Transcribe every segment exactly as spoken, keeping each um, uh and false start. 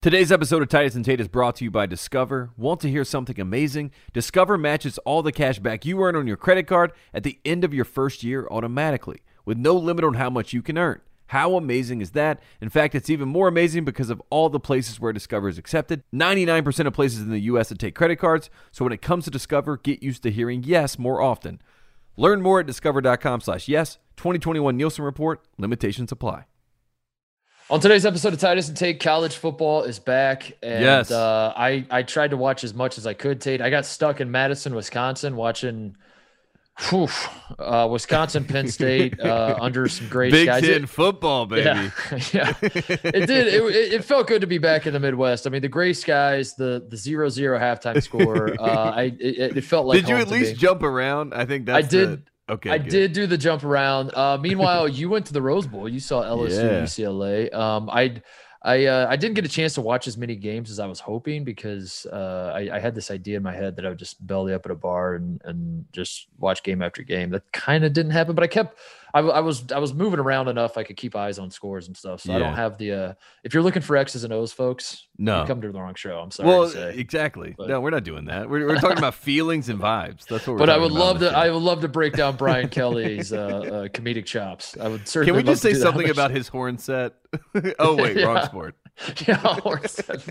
Today's episode of Titus and Tate is brought to you by Discover. Want to hear something amazing? Discover matches all the cash back you earn on your credit card at the end of your first year automatically, with no limit on how much you can earn. How amazing is that? In fact, it's even more amazing because of all the places where Discover is accepted. ninety-nine percent of places in the U S that take credit cards. So when it comes to Discover, get used to hearing yes more often. Learn more at discover.com slash yes. twenty twenty-one Nielsen Report. Limitations apply. On today's episode of Titus and Tate, college football is back, and yes. uh, I, I tried to watch as much as I could, Tate. I got stuck in Madison, Wisconsin, watching whew, uh, Wisconsin Penn State uh, under some great Big guys. Big Ten it, football, baby. Yeah, yeah. It did. It, it, it felt good to be back in the Midwest. I mean, the gray skies, the the zero zero halftime score. Uh, I it, it felt like. Did you at least me. jump around? I think that's I did. The- Okay, I good. did do the jump around. Uh, meanwhile, you went to the Rose Bowl. You saw L S U, yeah. U C L A. Um, I, I, uh, I didn't get a chance to watch as many games as I was hoping because uh, I, I had this idea in my head that I would just belly up at a bar and and just watch game after game. That kind of didn't happen, but I kept. I, I was I was moving around enough I could keep eyes on scores and stuff. So yeah. I don't have the. Uh, if you're looking for X's and O's, folks, no, you come to the wrong show. I'm sorry. Well, to say. exactly. But. No, we're not doing that. We're, we're talking about feelings and vibes. That's what. We're but I would love to. Show. I would love to break down Brian Kelly's uh, uh, comedic chops. I would certainly. Can we love just to say something about show. his horn set? oh wait, yeah. wrong sport. Yeah, horn set.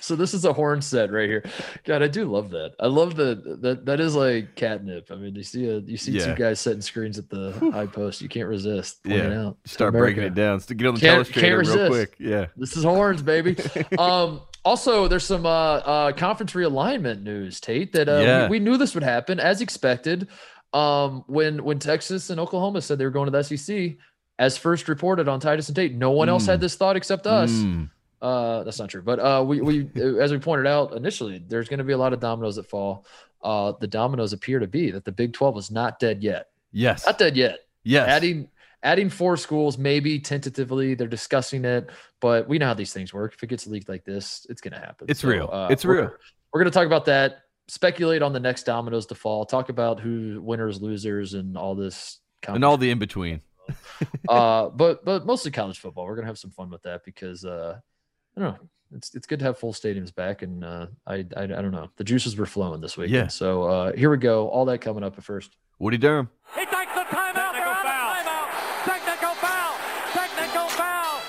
So this is a horn set right here. God, I do love that. I love the that that is like catnip. I mean, you see a you see yeah. two guys setting screens at the high post. You can't resist. Yeah, out. Start America. breaking it down. So get on the can't, telestrator can't real quick. Yeah, this is horns, baby. um, also, there's some uh, uh conference realignment news, Tate. That uh, yeah. we, we knew this would happen as expected. Um, when when Texas and Oklahoma said they were going to the S E C. As first reported on Titus and Tate, no one else mm. had this thought except us. Mm. Uh, that's not true. But uh, we, we, as we pointed out initially, there's going to be a lot of dominoes that fall. Uh, the dominoes appear to be that the Big twelve is not dead yet. Yes. Not dead yet. Yes. Adding adding four schools, maybe tentatively. They're discussing it. But we know how these things work. If it gets leaked like this, it's going to happen. It's so, real. Uh, it's we're, real. We're going to talk about that, speculate on the next dominoes to fall, talk about who winners, losers, and all this. And all the in-between. uh but but mostly college football. We're gonna have some fun with that because uh I don't know, it's it's good to have full stadiums back, and uh I I, I don't know, the juices were flowing this weekend. Yeah. So uh here we go, all that coming up. At first, Woody Durham. He takes the timeout. They're out of timeout. Technical foul. Technical foul.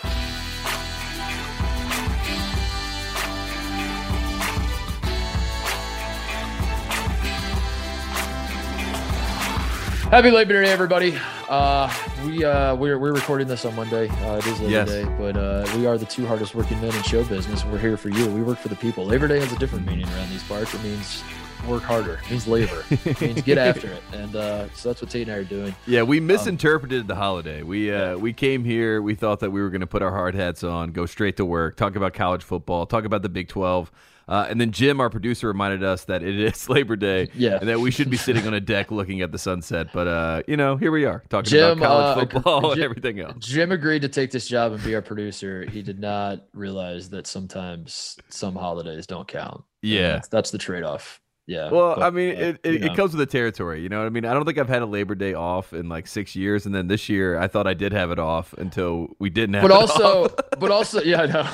Happy Labor Day, everybody. Uh, we uh, we're we're recording this on Monday. Uh, it is Labor yes. Day, but uh, we are the two hardest working men in show business. We're here for you. We work for the people. Labor Day has a different meaning around these parts. It means work harder. It means labor. It means get after it. And uh, so that's what Tate and I are doing. Yeah, we misinterpreted um, the holiday. We uh, yeah. we came here. We thought that we were going to put our hard hats on, go straight to work, talk about college football, talk about the Big twelve. Uh, and then Jim, our producer, reminded us that it is Labor Day yeah. and that we should be sitting on a deck looking at the sunset. But, uh, you know, here we are talking Jim, about college football uh, Jim, and everything else. Jim agreed to take this job and be our producer. He did not realize that sometimes some holidays don't count. Yeah. That's, that's the trade-off. Yeah. Well, but, I mean, it, it, it comes with the territory. You know what I mean? I don't think I've had a Labor Day off in like six years. And then this year I thought I did have it off until we didn't have but it also, off. But also, yeah, I know.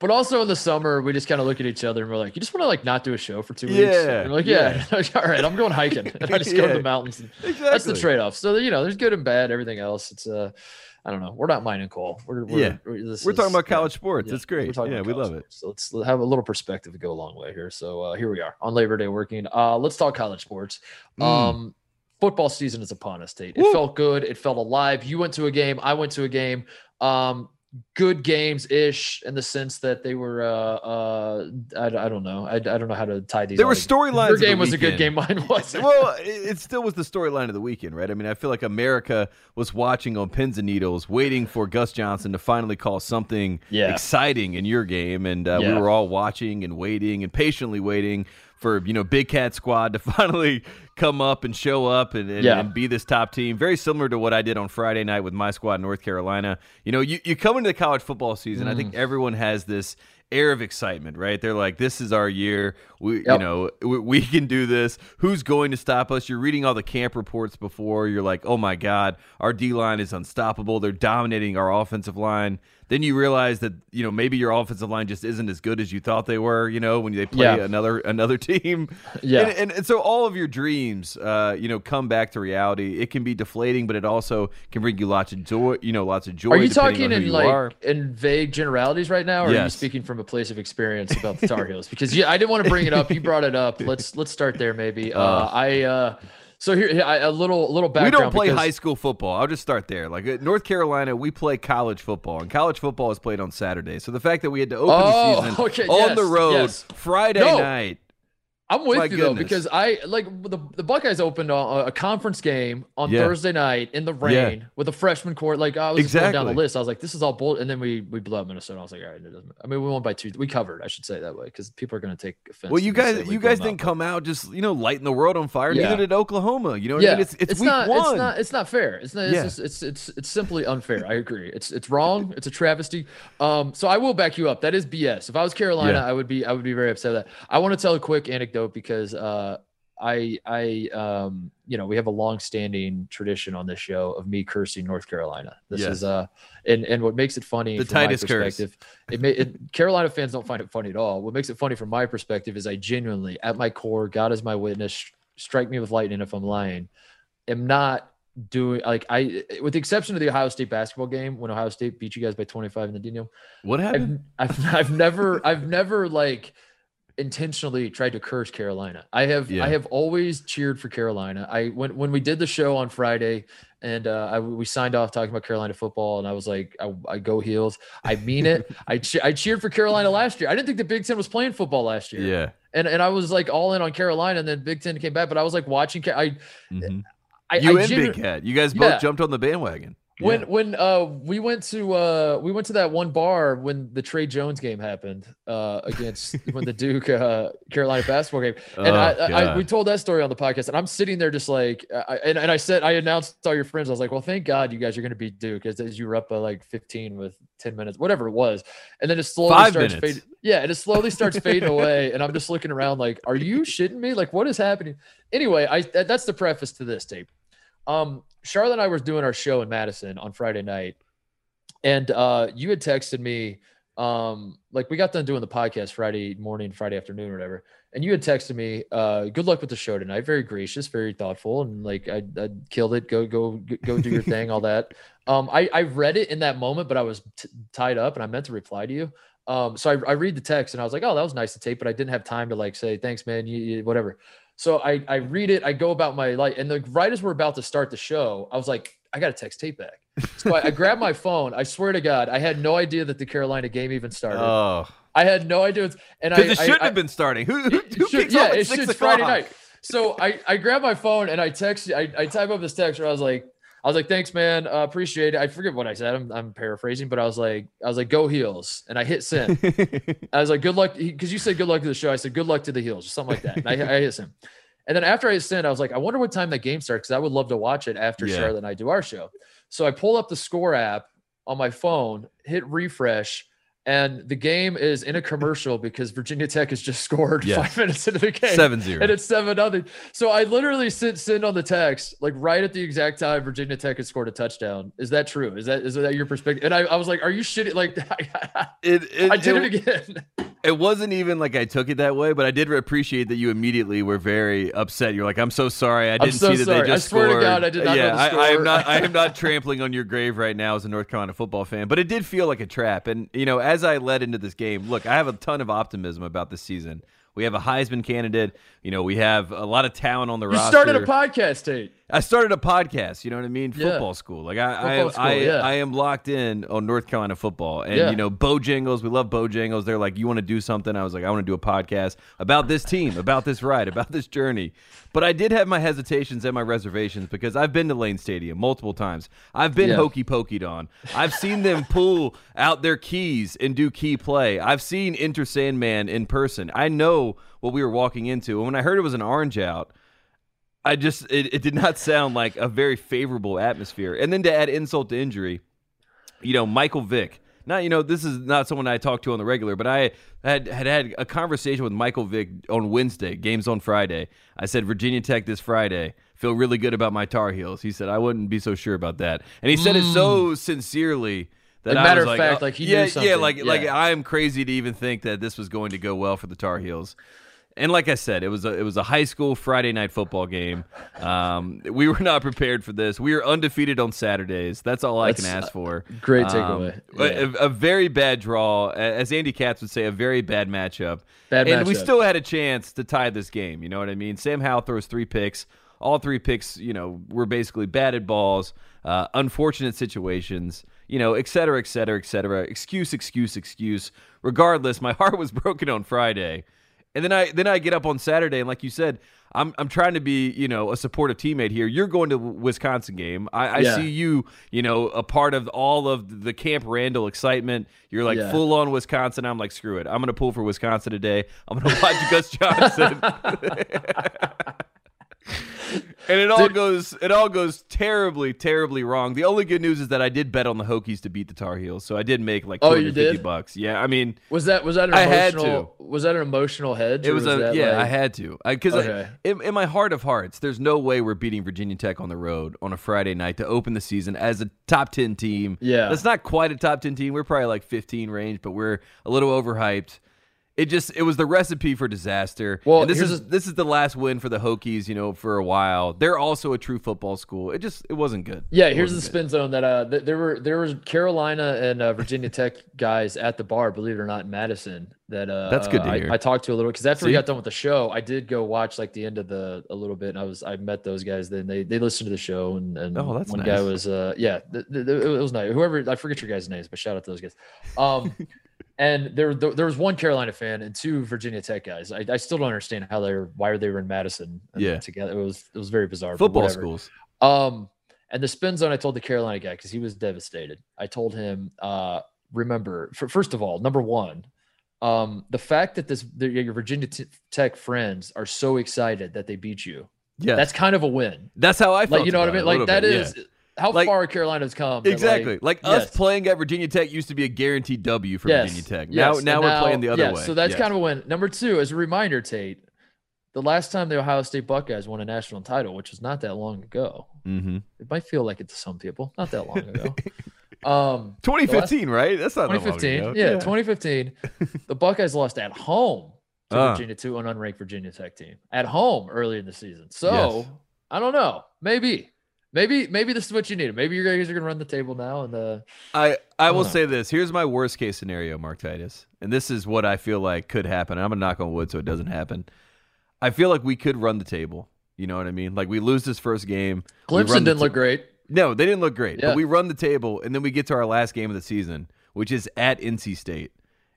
But also in the summer, we just kind of look at each other and we're like, you just want to like not do a show for two yeah, weeks? And we're like, yeah. yeah. All right, I'm going hiking. And I just yeah, go to the mountains. And exactly. That's the trade-off. So, you know, there's good and bad, everything else. It's, uh, I don't know. We're not mining coal. We're, we're, yeah. we're, this we're is, talking about college yeah, sports. Yeah, it's great. Yeah, we love sports. It. So let's have a little perspective to go a long way here. So uh, here we are on Labor Day working. Uh, let's talk college sports. Mm. Um, football season is upon us, Tate. It Woo. felt good. It felt alive. You went to a game. I went to a game. Um, good games-ish in the sense that they were, uh, uh, I, I don't know. I, I don't know how to tie these. There were storylines. Your game was a good game. Mine wasn't. Well, it still was the storyline of the weekend, right? I mean, I feel like America was watching on pins and needles, waiting for Gus Johnson to finally call something yeah. exciting in your game. And uh, yeah. we were all watching and waiting and patiently waiting for, you know, Big Cat Squad to finally come up and show up and, and, yeah. and be this top team. Very similar to what I did on Friday night with my squad in North Carolina. You know, you, you come into the college football season, mm. I think everyone has this air of excitement, right? They're like, this is our year. We, yep. you know, we, we can do this. Who's going to stop us? You're reading all the camp reports before. You're like, oh my God, our D line is unstoppable. They're dominating our offensive line. Then you realize that, you know, maybe your offensive line just isn't as good as you thought they were, you know, when they play yeah. another another team. Yeah. And, and, and so all of your dreams, uh, you know, come back to reality. It can be deflating, but it also can bring you lots of joy, you know, lots of joy. Are you talking in you like are. in vague generalities right now? Or yes. are you speaking from a place of experience about the Tar Heels? Because yeah, I didn't want to bring it up. You brought it up. Let's let's start there maybe. Uh, uh, I uh, So here, a little, a little background. We don't play because... high school football. I'll just start there. Like at North Carolina, we play college football, and college football is played on Saturday. So the fact that we had to open oh, the season okay, on yes, the road yes. Friday no, night, I'm with you goodness. though, because I like the the Buckeyes opened a, a conference game on yeah. Thursday night in the rain yeah. with a freshman court. Like I was exactly. going down the list, I was like, this is all bull. And then we we blew up Minnesota. I was like, all right, it doesn't. I mean, we won by two. We covered, I should say that way, because people are going to take offense. Well, you guys, you guys didn't come out just you know lighting the world on fire. Yeah. Neither did Oklahoma. You know, what yeah. I mean? it's it's, it's week not, one. It's not. It's not fair. It's not. It's yeah. just, it's, it's it's simply unfair. I agree. It's it's wrong. It's a travesty. Um, so I will back you up. That is B S. If I was Carolina, yeah. I would be I would be very upset at that. I want to tell a quick anecdote. Because uh, I, I, um, you know, we have a long-standing tradition on this show of me cursing North Carolina. This yes. is, uh, and and what makes it funny the from Titus my perspective, it, may, it Carolina fans don't find it funny at all. What makes it funny from my perspective is I genuinely, at my core, God is my witness. Sh- strike me with lightning if I'm lying. I'm not doing like I, with the exception of the Ohio State basketball game when Ohio State beat you guys by twenty-five in the Dino. What happened? I've, I've, I've never, I've never like. intentionally tried to curse Carolina. I have yeah. I have always cheered for Carolina. I when when we did the show on Friday and uh, I, we signed off talking about Carolina football, and I was like, I, I go Heels. I mean it. I che- I cheered for Carolina last year. I didn't think the Big Ten was playing football last year. Yeah, and and I was like all in on Carolina, and then Big Ten came back. But I was like watching. Ca- I, mm-hmm. I you I and genu- Big Cat, you guys both yeah. jumped on the bandwagon. When yeah. when uh we went to uh we went to that one bar when the Trey Jones game happened uh against when the Duke uh Carolina basketball game, and oh, I, I, I we told that story on the podcast, and I'm sitting there just like I, and, and I said I announced to all your friends, I was like, well, thank God you guys are gonna beat Duke as, as you were up by like fifteen with ten minutes, whatever it was, and then it slowly Five starts fading. Yeah, and it slowly starts fading away, and I'm just looking around like, are you shitting me? Like, what is happening? Anyway, I that, that's the preface to this tape. Um, Charlotte and I were doing our show in Madison on Friday night, and uh, you had texted me, um, like we got done doing the podcast Friday morning, Friday afternoon or whatever. And you had texted me, uh, good luck with the show tonight. Very gracious, very thoughtful. And like, I, I killed it. Go, go, go do your thing, all that. Um, I, I read it in that moment, but I was t- tied up and I meant to reply to you. Um, so I, I read the text and I was like, oh, that was nice to take, but I didn't have time to like, say, thanks, man, you, you whatever. So I, I read it, I go about my life, and the right as we're about to start the show, I was like, I got to text Tate back. So I, I grabbed my phone. I swear to God, I had no idea that the Carolina game even started. Oh. I had no idea. And I, it shouldn't I, have been starting. Who, who, who should, picks yeah, up at it six should, o'clock? It's Friday night. So I, I grabbed my phone and I text, I, I type up this text where I was like, I was like, thanks, man. Uh, appreciate it. I forget what I said. I'm, I'm paraphrasing, but I was like, I was like, go Heels. And I hit send. I was like, good luck. Because you said good luck to the show. I said, good luck to the Heels or something like that. And I, I hit send. And then after I hit send, I was like, I wonder what time that game starts, because I would love to watch it after yeah. Charlotte and I do our show. So I pull up the Score app on my phone, hit refresh, and the game is in a commercial because Virginia Tech has just scored yeah. five minutes into the game. seven zero And it's seven nothing So I literally sent send on the text, like right at the exact time Virginia Tech has scored a touchdown. Is that true? Is that is that your perspective? And I, I was like, are you shitting? Like, it, it, I did it, it again. It wasn't even like I took it that way, but I did appreciate that you immediately were very upset. You're like, I'm so sorry. I didn't so see sorry. that they just scored. I swear scored. to God, I did not yeah, know the score. I, I am not, I am not trampling on your grave right now as a North Carolina football fan, but it did feel like a trap. And, you know, as As I led into this game, look, I have a ton of optimism about this season. We have a Heisman candidate. You know, we have a lot of talent on the you roster. You started a podcast, Tate. I started a podcast. You know what I mean? Yeah. Football school. Like I, I, school, I, yeah. I am locked in on North Carolina football, and yeah. you know, Bojangles. We love Bojangles. They're like, you want to do something? I was like, I want to do a podcast about this team, about this ride, about this journey. But I did have my hesitations and my reservations because I've been to Lane Stadium multiple times. I've been yeah. hokey pokeyed on. I've seen them pull out their keys and do key play. I've seen Enter Sandman in person. I know what we were walking into, and when I heard it was an orange out, I just it, it did not sound like a very favorable atmosphere. And then to add insult to injury, you know, Michael Vick, Now, you know, this is not someone I talk to on the regular, but I had had, had a conversation with Michael Vick on Wednesday, games on Friday. I said, Virginia Tech this Friday. Feel really good about my Tar Heels. He said, I wouldn't be so sure about that. And he mm. said it so sincerely. That like, I matter of like, fact, oh, like he yeah, knew something. Yeah, like, yeah. like I am crazy to even think that this was going to go well for the Tar Heels. And like I said, it was a, it was a high school Friday night football game. Um, we were not prepared for this. We were undefeated on Saturdays. That's all I That's can ask for. Great takeaway. Um, yeah. a, a very bad draw, as Andy Katz would say, a very bad matchup. Bad and matchup. We still had a chance to tie this game. You know what I mean? Sam Howell throws three picks. All three picks, you know, were basically batted balls, uh, unfortunate situations, you know, et cetera, et cetera, et cetera. Excuse, excuse, excuse. Regardless, my heart was broken on Friday. And then I then I get up on Saturday, and like you said, I'm I'm trying to be, you know, a supportive teammate here. You're going to the Wisconsin game. I, I yeah. see you, you know, a part of all of the Camp Randall excitement. You're like yeah. full on Wisconsin. I'm like, screw it. I'm going to pull for Wisconsin today. I'm going to watch Gus Johnson. And it all Dude. goes it all goes terribly, terribly wrong. The only good news is that I did bet on the Hokies to beat the Tar Heels, so I did make like two hundred fifty oh, bucks. Yeah, I mean, was that was that an I emotional? Was that an emotional hedge? It was, was a, yeah, like, I had to because okay. in, in my heart of hearts, there's no way we're beating Virginia Tech on the road on a Friday night to open the season as a top ten team. Yeah, that's not quite a top ten team. We're probably like fifteen range, but we're a little overhyped. It just it was the recipe for disaster. Well, and this is a, this is the last win for the Hokies, you know, for a while. They're also a true football school. It just it wasn't good. Yeah, it here's the spin good. zone that uh th- there were there was Carolina and uh, Virginia Tech guys at the bar, believe it or not, in Madison. That uh, that's good to hear. I, I talked to a little because after See? we got done with the show, I did go watch like the end of the a little bit, and I was I met those guys. Then they they listened to the show, and, and oh, that's one nice. guy was uh yeah th- th- th- it was nice. Whoever I forget your guys' names, but shout out to those guys. Um. And there, there was one Carolina fan and two Virginia Tech guys. I, I still don't understand how they were, why they were in Madison yeah. together. It was, it was very bizarre. Football schools. Um, and the spin zone, I told the Carolina guy because he was devastated. I told him, uh, remember, for, first of all, number one, um, the fact that this the, your Virginia T- Tech friends are so excited that they beat you. Yeah, that's kind of a win. That's how I felt. Like, you know what I mean? Like that bit, is. Yeah. How like, far Carolina's come. Exactly. Like, like yes. us playing at Virginia Tech used to be a guaranteed W for yes. Virginia Tech. Now, yes. now, now we're playing the other yes. way. So that's yes. kind of a win. Number two, as a reminder, Tate, the last time the Ohio State Buckeyes won a national title, which was not that long ago. Mm-hmm. It might feel like it to some people. Not that long ago. um, twenty fifteen, last, right? That's not twenty fifteen. That long ago. Yeah, yeah, twenty fifteen. The Buckeyes lost at home to uh. Virginia to an unranked Virginia Tech team. At home early in the season. So, yes. I don't know. Maybe. Maybe maybe this is what you need. Maybe you guys are going to run the table now. And uh, I, I will I say this. Here's my worst-case scenario, Mark Titus. And this is what I feel like could happen. I'm going to knock on wood so it doesn't happen. I feel like we could run the table. You know what I mean? Like, we lose this first game. Clemson didn't ta- look great. No, they didn't look great. Yeah. But we run the table, and then we get to our last game of the season, which is at N C State.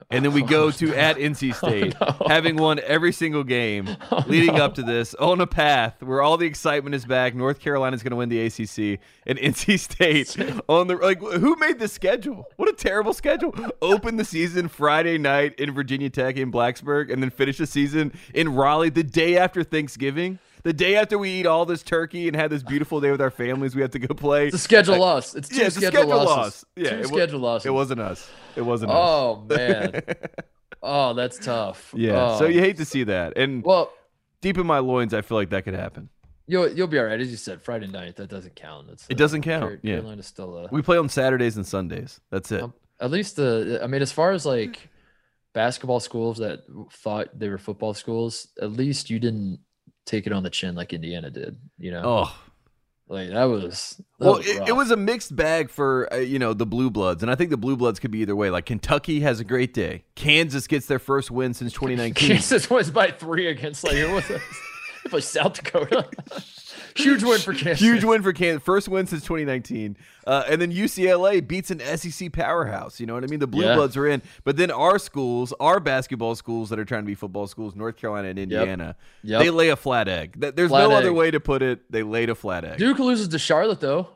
And then we go to at N C State, oh, no. having won every single game oh, leading no. up to this on a path where all the excitement is back. North Carolina's going to win the A C C, and N C State on the like. Who made this schedule? What a terrible schedule! Open the season Friday night in Virginia Tech in Blacksburg, and then finish the season in Raleigh the day after Thanksgiving. The day after we eat all this turkey and have this beautiful day with our families, we have to go play. It's a schedule like, loss. It's two yeah, it's schedule, schedule losses. Loss. Yeah, two it schedule w- losses. It wasn't us. It wasn't oh, us. Oh, man. Oh, that's tough. Yeah, oh. So you hate to see that. And well, deep in my loins, I feel like that could happen. You'll, you'll be all right. As you said, Friday night, that doesn't count. That's, it uh, doesn't count. Car- yeah. Carolina's still, uh, we play on Saturdays and Sundays. That's it. Um, at least, the. I mean, as far as like basketball schools that thought they were football schools, at least you didn't take it on the chin like Indiana did, you know? Oh, like that was that well. Was it, it was a mixed bag for uh, you know the Blue Bloods, and I think the Blue Bloods could be either way. Like Kentucky has a great day. Kansas gets their first win since twenty nineteen. Kansas was by three against like it was like South Dakota. Huge win for Kansas. Huge win for Kansas. First win since twenty nineteen. Uh, and then U C L A beats an S E C powerhouse. You know what I mean? The Blue yeah. Bloods are in. But then our schools, our basketball schools that are trying to be football schools, North Carolina and Indiana, yep. Yep. they lay a flat egg. There's flat no egg. other way to put it. They laid a flat egg. Duke loses to Charlotte, though.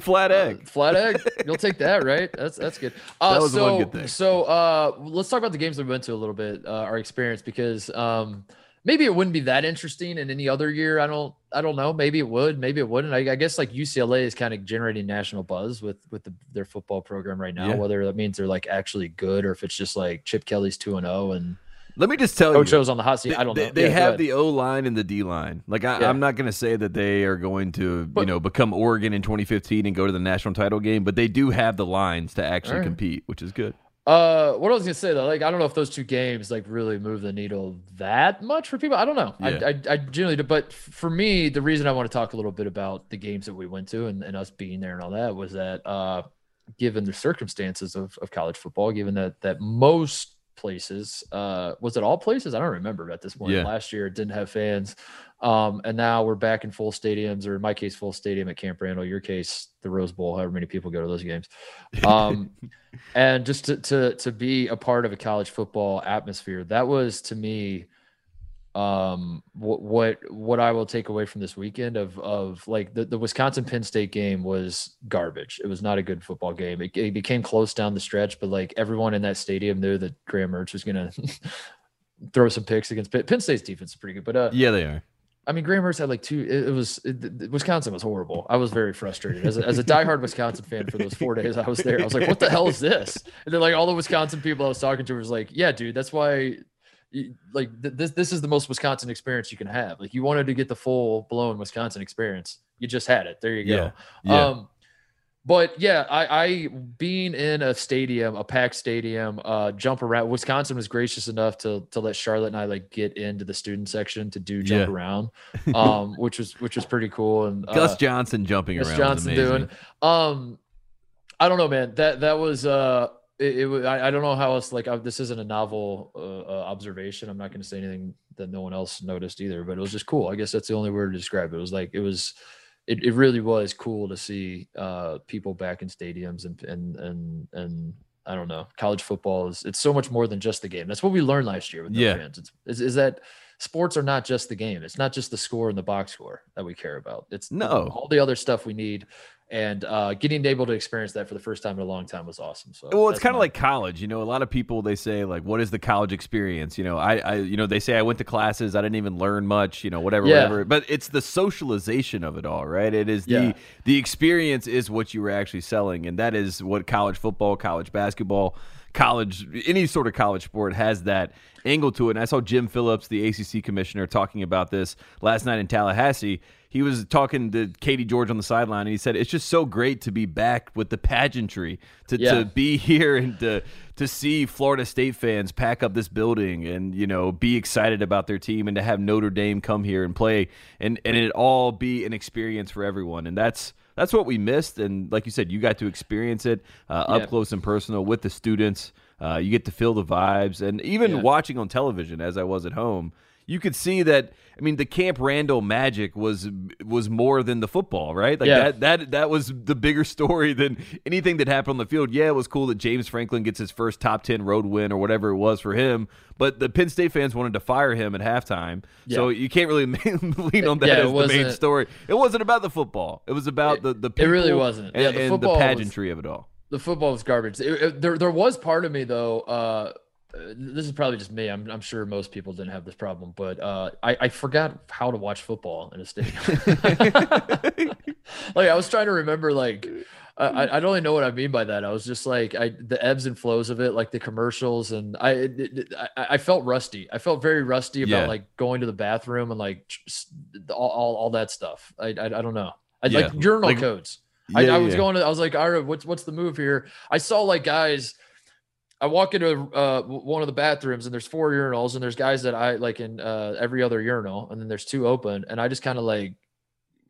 Flat egg. Uh, flat egg. You'll take that, right? That's that's good. Uh, that was so, one good thing. So uh, let's talk about the games we went to a little bit, uh, our experience, because um, – maybe it wouldn't be that interesting in any other year. I don't, I don't know. Maybe it would, maybe it wouldn't. I, I guess like U C L A is kind of generating national buzz with, with the, their football program right now, yeah. whether that means they're like actually good or if it's just like Chip Kelly's two and oh, and let me just tell Coach you, Coach O's on the hot seat. They, I don't know. They, they yeah, have the O line and the D line. Like I, yeah. I'm not going to say that they are going to, but, you know, become Oregon in twenty fifteen and go to the national title game, but they do have the lines to actually right. compete, which is good. Uh, what I was gonna say though, like I don't know if those two games like really move the needle that much for people. I don't know. Yeah. I, I I generally do, but for me, the reason I want to talk a little bit about the games that we went to and, and us being there and all that was that uh, given the circumstances of, of college football, given that that most places, uh, was it all places? I don't remember at this point. Yeah. Last year it didn't have fans, um, and now we're back in full stadiums, or in my case, full stadium at Camp Randall. Your case, the Rose Bowl. However many people go to those games. Um, and just to, to, to be a part of a college football atmosphere, that was to me, um, what, what, what I will take away from this weekend of, of like the, the Wisconsin Penn State game was garbage. It was not a good football game. It, it became close down the stretch, but like everyone in that stadium knew that Graham Mertz was going to throw some picks against Pitt. Penn State's defense is pretty good, but, uh, yeah, they are. I mean, Graham Mertz had like two. It, it was it, it, Wisconsin was horrible. I was very frustrated as a, as a diehard Wisconsin fan for those four days I was there. I was like, "What the hell is this?" And then like all the Wisconsin people I was talking to was like, "Yeah, dude, that's why. Like th- this this is the most Wisconsin experience you can have. Like you wanted to get the full blown Wisconsin experience, you just had it. There you go." Yeah. Yeah. Um, But yeah, I, I being in a stadium, a packed stadium, uh, jump around. Wisconsin was gracious enough to to let Charlotte and I like get into the student section to do jump yeah. around, um, which was which was pretty cool. And uh, Gus Johnson jumping Gus around, Johnson doing. Um, I don't know, man. That that was. Uh, It, it I, I don't know how else like I, this isn't a novel uh, uh, observation. I'm not going to say anything that no one else noticed either. But it was just cool. I guess that's the only word to describe it. It was like it was. It, it really was cool to see uh, people back in stadiums and, and, and, and I don't know, college football is, it's so much more than just the game. That's what we learned last year with the yeah. fans. It's, is, is that sports are not just the game. It's not just the score and the box score that we care about. It's no all the other stuff we need. And uh, getting able to experience that for the first time in a long time was awesome. So well, it's kind of like college. You know, a lot of people, they say, like, what is the college experience? You know, I, I, you know, they say I went to classes. I didn't even learn much, you know, whatever, yeah. whatever. But it's the socialization of it all, right? It is the, yeah. the experience is what you were actually selling. And that is what college football, college basketball, college, any sort of college sport has that angle to it. And I saw Jim Phillips, the A C C commissioner, talking about this last night in Tallahassee. He was talking to Katie George on the sideline, and he said, it's just so great to be back with the pageantry, to, yeah. to be here and to to see Florida State fans pack up this building and, you know, be excited about their team and to have Notre Dame come here and play and, and it all be an experience for everyone. And that's that's what we missed. And like you said, you got to experience it uh, yeah. up close and personal with the students. Uh, you get to feel the vibes. And even yeah. watching on television, as I was at home, you could see that. I mean, the Camp Randall magic was was more than the football, right? Like yeah. that that that was the bigger story than anything that happened on the field. Yeah, it was cool that James Franklin gets his first top ten road win or whatever it was for him, but the Penn State fans wanted to fire him at halftime, yeah. so you can't really lean on that yeah, as the main story. It wasn't about the football; it was about it, the the people. It really wasn't, yeah, and, the, and the pageantry was, of it all. The football was garbage. It, it, there, there was part of me though. Uh, This is probably just me. I'm, I'm sure most people didn't have this problem, but uh, I, I forgot how to watch football in a stadium. Like I was trying to remember, like I, I don't really know what I mean by that. I was just like, I the ebbs and flows of it, like the commercials, and I it, it, I, I felt rusty. I felt very rusty about yeah. like going to the bathroom and like all all, all that stuff. I, I I don't know. I yeah. like journal like, codes. Yeah, I, I was yeah. going to. I was like, all right, what's what's the move here? I saw like guys. I walk into uh, one of the bathrooms and there's four urinals and there's guys that I like in uh, every other urinal. And then there's two open and I just kind of like,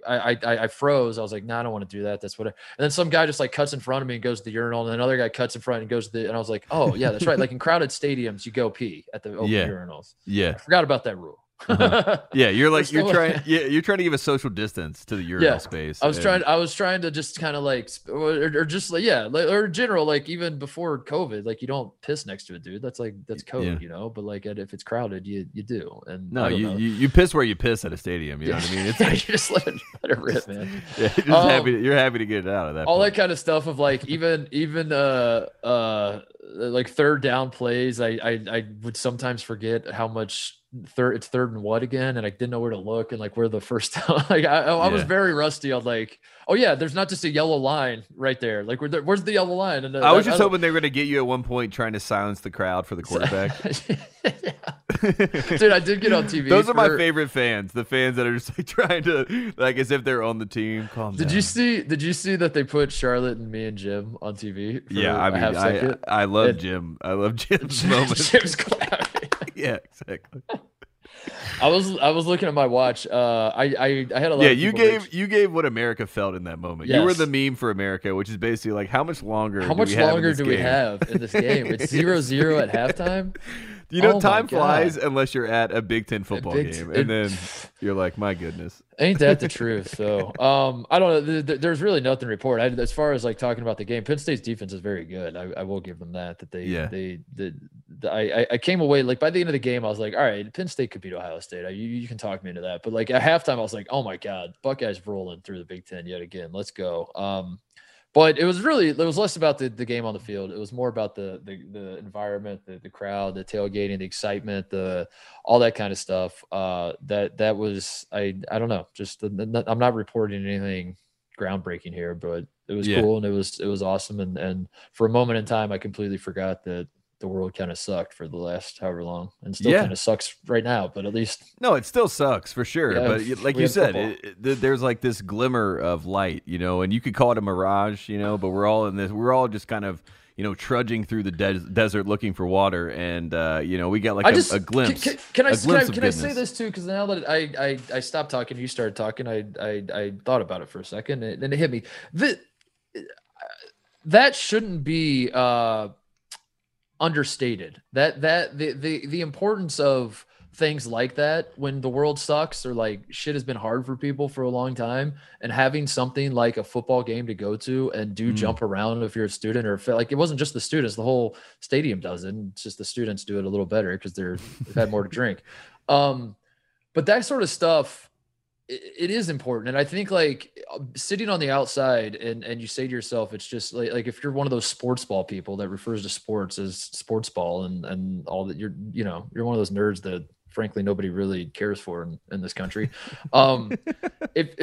I, I I froze. I was like, no, nah, I don't want to do that. That's what I, and then some guy just like cuts in front of me and goes to the urinal. And then another guy cuts in front and goes to the, and I was like, oh yeah, that's right. Like in crowded stadiums, you go pee at the open yeah. urinals. Yeah. I forgot about that rule. uh-huh. Yeah, you're like you're trying. Yeah, you're trying to give a social distance to the urinal yeah. space. I was and... trying. I was trying to just kind of like, or, or just like, yeah, like, or in general, like even before COVID, like you don't piss next to a dude. That's like that's code, yeah. you know. But like if it's crowded, you you do. And no, you, you you piss where you piss at a stadium. You know what I mean? It's like, you just let it, let it rip, man. Yeah, you're, just um, happy to, you're happy to get it out of that. All point. That kind of stuff of like even even uh uh like third down plays. I I I would sometimes forget how much third, it's third and what again? And I didn't know where to look and like where the first, like I, I yeah. was very rusty. I was like, oh yeah, there's not just a yellow line right there. Like where, where's the yellow line? And the, I was I, just I hoping they were going to get you at one point trying to silence the crowd for the quarterback. Dude, I did get on T V. Those for... are my favorite fans. The fans that are just like trying to like, as if they're on the team. Calm did down. you see, did you see that they put Charlotte and me and Jim on T V? Yeah. I mean, I, I love and, Jim. I love Jim's moments. Jim's yeah, exactly. I was I was looking at my watch. Uh, I, I I had a lot. Yeah, of you gave reach. you gave what America felt in that moment. Yes. You were the meme for America, which is basically like how much longer how do much we longer have do game? we have in this game? It's zero zero at halftime. You know, oh time flies unless you're at a Big Ten football Big game, T- and then you're like, my goodness, ain't that the truth? So um, I don't know. Th- th- there's really nothing to report I, as far as like talking about the game. Penn State's defense is very good. I, I will give them that. That they yeah. they the, the, I I came away like by the end of the game, I was like, all right, Penn State could beat Ohio State. I, you you can talk me into that. But like at halftime, I was like, oh my God, Buckeyes rolling through the Big Ten yet again. Let's go. Um, But it was really, it was less about the, the game on the field. It was more about the the, the environment, the, the crowd, the tailgating, the excitement, the all that kind of stuff. Uh, that that was, I I don't know, just the, the, I'm not reporting anything groundbreaking here, but it was yeah. cool and it was it was awesome. And and for a moment in time, I completely forgot that the world kind of sucked for the last however long, and still yeah. kind of sucks right now. But at least no, it still sucks for sure. Yeah, but like you said, it, it, there's like this glimmer of light, you know, and you could call it a mirage, you know. But we're all in this. We're all just kind of, you know, trudging through the de- desert looking for water, and uh, you know, we got like a, just, a glimpse. Can, can, can I can, I, can I say this too? Because now that I, I I stopped talking, you started talking. I I, I thought about it for a second, and then it hit me. That that shouldn't be. Uh, understated that that the, the the importance of things like that when the world sucks or like shit has been hard for people for a long time, and having something like a football game to go to and do mm. jump around if you're a student, or if, like it wasn't just the students, the whole stadium does it, it's just the students do it a little better because they're they've had more to drink, um but that sort of stuff it is important. And I think like sitting on the outside and, and you say to yourself, it's just like, like if you're one of those sports ball people that refers to sports as sports ball and, and all that, you're, you know, you're one of those nerds that frankly nobody really cares for in, in this country. Um, if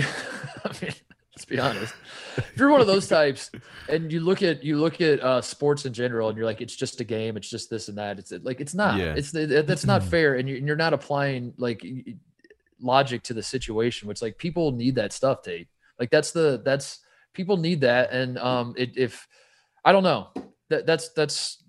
I mean, let's be honest, if you're one of those types and you look at, you look at uh, sports in general and you're like, it's just a game, it's just this and that. It's like, it's not, yeah. it's that's not fair. And you're not applying like logic to the situation, which like people need that stuff, Tate. Like that's the that's people need that, and um, it, if I don't know that that's that's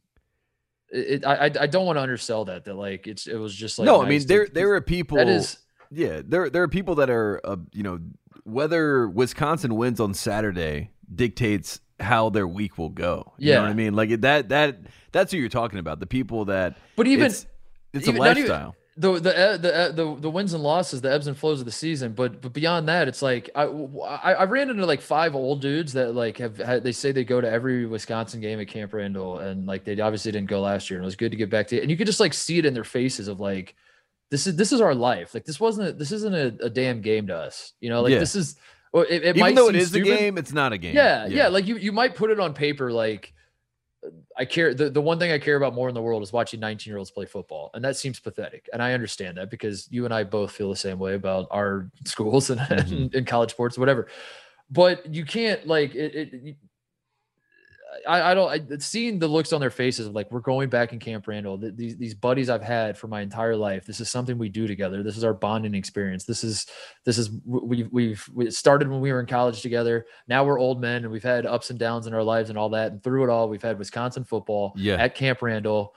it. I I don't want to undersell that that like it's it was just like no. Nice I mean there to, there are people that is yeah there there are people that are uh, you know, whether Wisconsin wins on Saturday dictates how their week will go. You yeah, know what I mean, like that that that's who you're talking about. The people that but even it's, it's even, a lifestyle. The the the the the wins and losses, the ebbs and flows of the season, but but beyond that, it's like I I, I ran into like five old dudes that like have, have they say they go to every Wisconsin game at Camp Randall, and like they obviously didn't go last year, and it was good to get back to it, and you could just like see it in their faces of like this is this is our life, like this wasn't a, this isn't a, a damn game to us, you know, like yeah. this is it, it even might though it is stupid. A game, it's not a game, yeah, yeah yeah like you you might put it on paper like. I care. The, the one thing I care about more in the world is watching nineteen year olds play football. And that seems pathetic. And I understand that because you and I both feel the same way about our schools and, mm-hmm. and, and college sports, whatever, but you can't like it. it you, I, I don't I, seeing the looks on their faces of like, we're going back in Camp Randall. The, these, these buddies I've had for my entire life. This is something we do together. This is our bonding experience. This is, this is, we, we've, we started when we were in college together. Now we're old men and we've had ups and downs in our lives and all that. And through it all, we've had Wisconsin football yeah. at Camp Randall,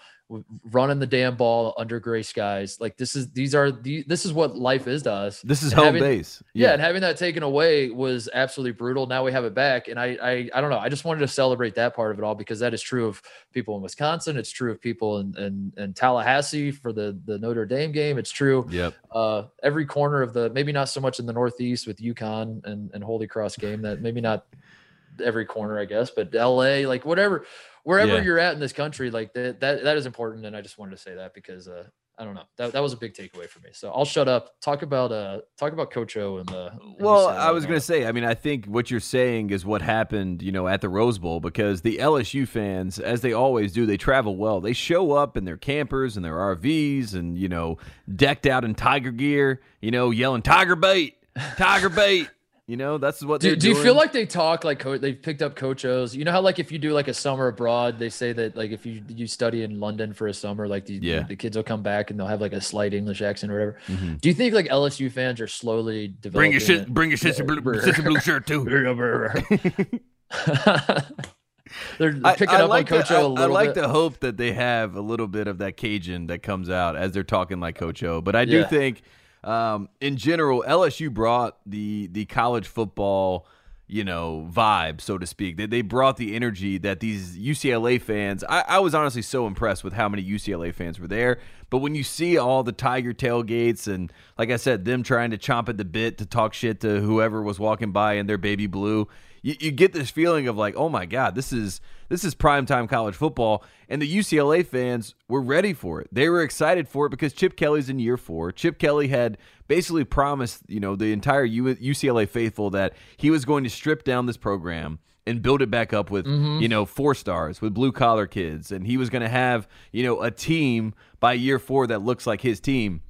running the damn ball under gray skies. Like this is, these are the, this is what life is to us. This is and home having, base. Yeah. yeah. And having that taken away was absolutely brutal. Now we have it back. And I, I, I don't know. I just wanted to celebrate that part of it all, because that is true of people in Wisconsin. It's true of people in, in, in Tallahassee for the, the Notre Dame game. It's true. Yep. Uh, every corner of the, maybe not so much in the Northeast with UConn and, and Holy Cross game, that maybe not every corner, I guess, but L A, like whatever, wherever yeah. you're at in this country, like that, that, that is important. And I just wanted to say that because, uh, I don't know. That that was a big takeaway for me. So I'll shut up. Talk about uh talk about Coach O and the. And well, I was going to say. I mean, I think what you're saying is what happened, you know, at the Rose Bowl, because the L S U fans, as they always do, they travel well. They show up in their campers and their R Vs, and you know, decked out in Tiger gear, you know, yelling "Tiger bait, Tiger bait." You know, that's what do, they're do doing. Do you feel like they talk like co- they've picked up Coach O's? You know how, like, if you do, like, a summer abroad, they say that, like, if you you study in London for a summer, like, the, yeah. the, the kids will come back and they'll have, like, a slight English accent or whatever. Mm-hmm. Do you think, like, L S U fans are slowly developing? Bring your shit, bring your sister blue, blue shirt, too. They're picking I, I up like on Coach O a little bit. I like bit. to hope that they have a little bit of that Cajun that comes out as they're talking like Coach O. But I yeah. do think... Um, in general, L S U brought the the college football, you know, vibe, so to speak. They, they brought the energy that these U C L A fans – I was honestly so impressed with how many U C L A fans were there. But when you see all the Tiger tailgates and, like I said, them trying to chomp at the bit to talk shit to whoever was walking by in their baby blue, you, you get this feeling of like, oh, my God, this is – this is primetime college football, and the U C L A fans were ready for it. They were excited for it because Chip Kelly's in year four. Chip Kelly had basically promised, you know, the entire U C L A faithful that he was going to strip down this program and build it back up with, mm-hmm. you know, four stars, with blue-collar kids, and he was going to have, you know, a team by year four that looks like his team.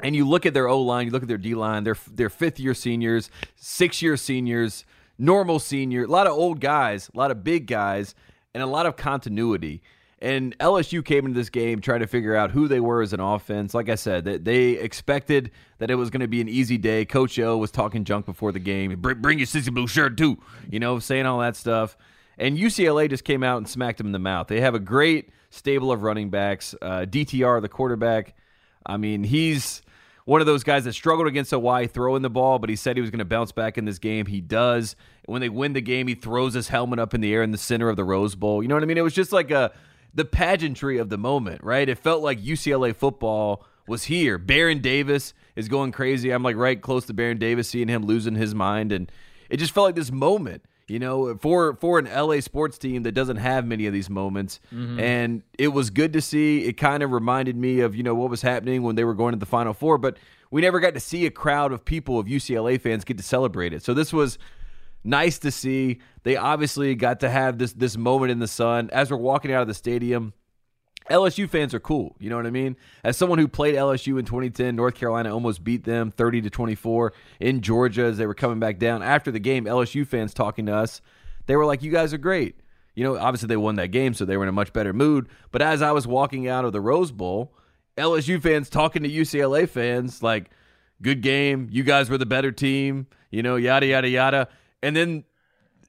And you look at their O-line, you look at their D-line, their, their fifth-year seniors, six-year seniors, normal senior, a lot of old guys, a lot of big guys, and a lot of continuity. And L S U came into this game trying to figure out who they were as an offense. Like I said, they, they expected that it was going to be an easy day. Coach O was talking junk before the game. Bring, bring your sissy blue shirt, too, you know, saying all that stuff. And U C L A just came out and smacked them in the mouth. They have a great stable of running backs. Uh, D T R, the quarterback, I mean, he's one of those guys that struggled against Hawaii throwing the ball, but he said he was going to bounce back in this game. He does. When they win the game, he throws his helmet up in the air in the center of the Rose Bowl. You know what I mean? It was just like a the pageantry of the moment, right? It felt like U C L A football was here. Baron Davis is going crazy. I'm like right close to Baron Davis, seeing him losing his mind. And it just felt like this moment, you know, for, for an L A sports team that doesn't have many of these moments. Mm-hmm. And it was good to see. It kind of reminded me of, you know, what was happening when they were going to the Final Four. But we never got to see a crowd of people, of U C L A fans, get to celebrate it. So this was nice to see. They obviously got to have this this moment in the sun. As we're walking out of the stadium, L S U fans are cool. You know what I mean? As someone who played L S U in twenty ten, North Carolina almost beat them thirty to twenty-four in Georgia as they were coming back down. After the game, L S U fans talking to us, they were like, you guys are great. You know, obviously they won that game, so they were in a much better mood. But as I was walking out of the Rose Bowl, L S U fans talking to U C L A fans like, good game, you guys were the better team, you know, yada, yada, yada. And then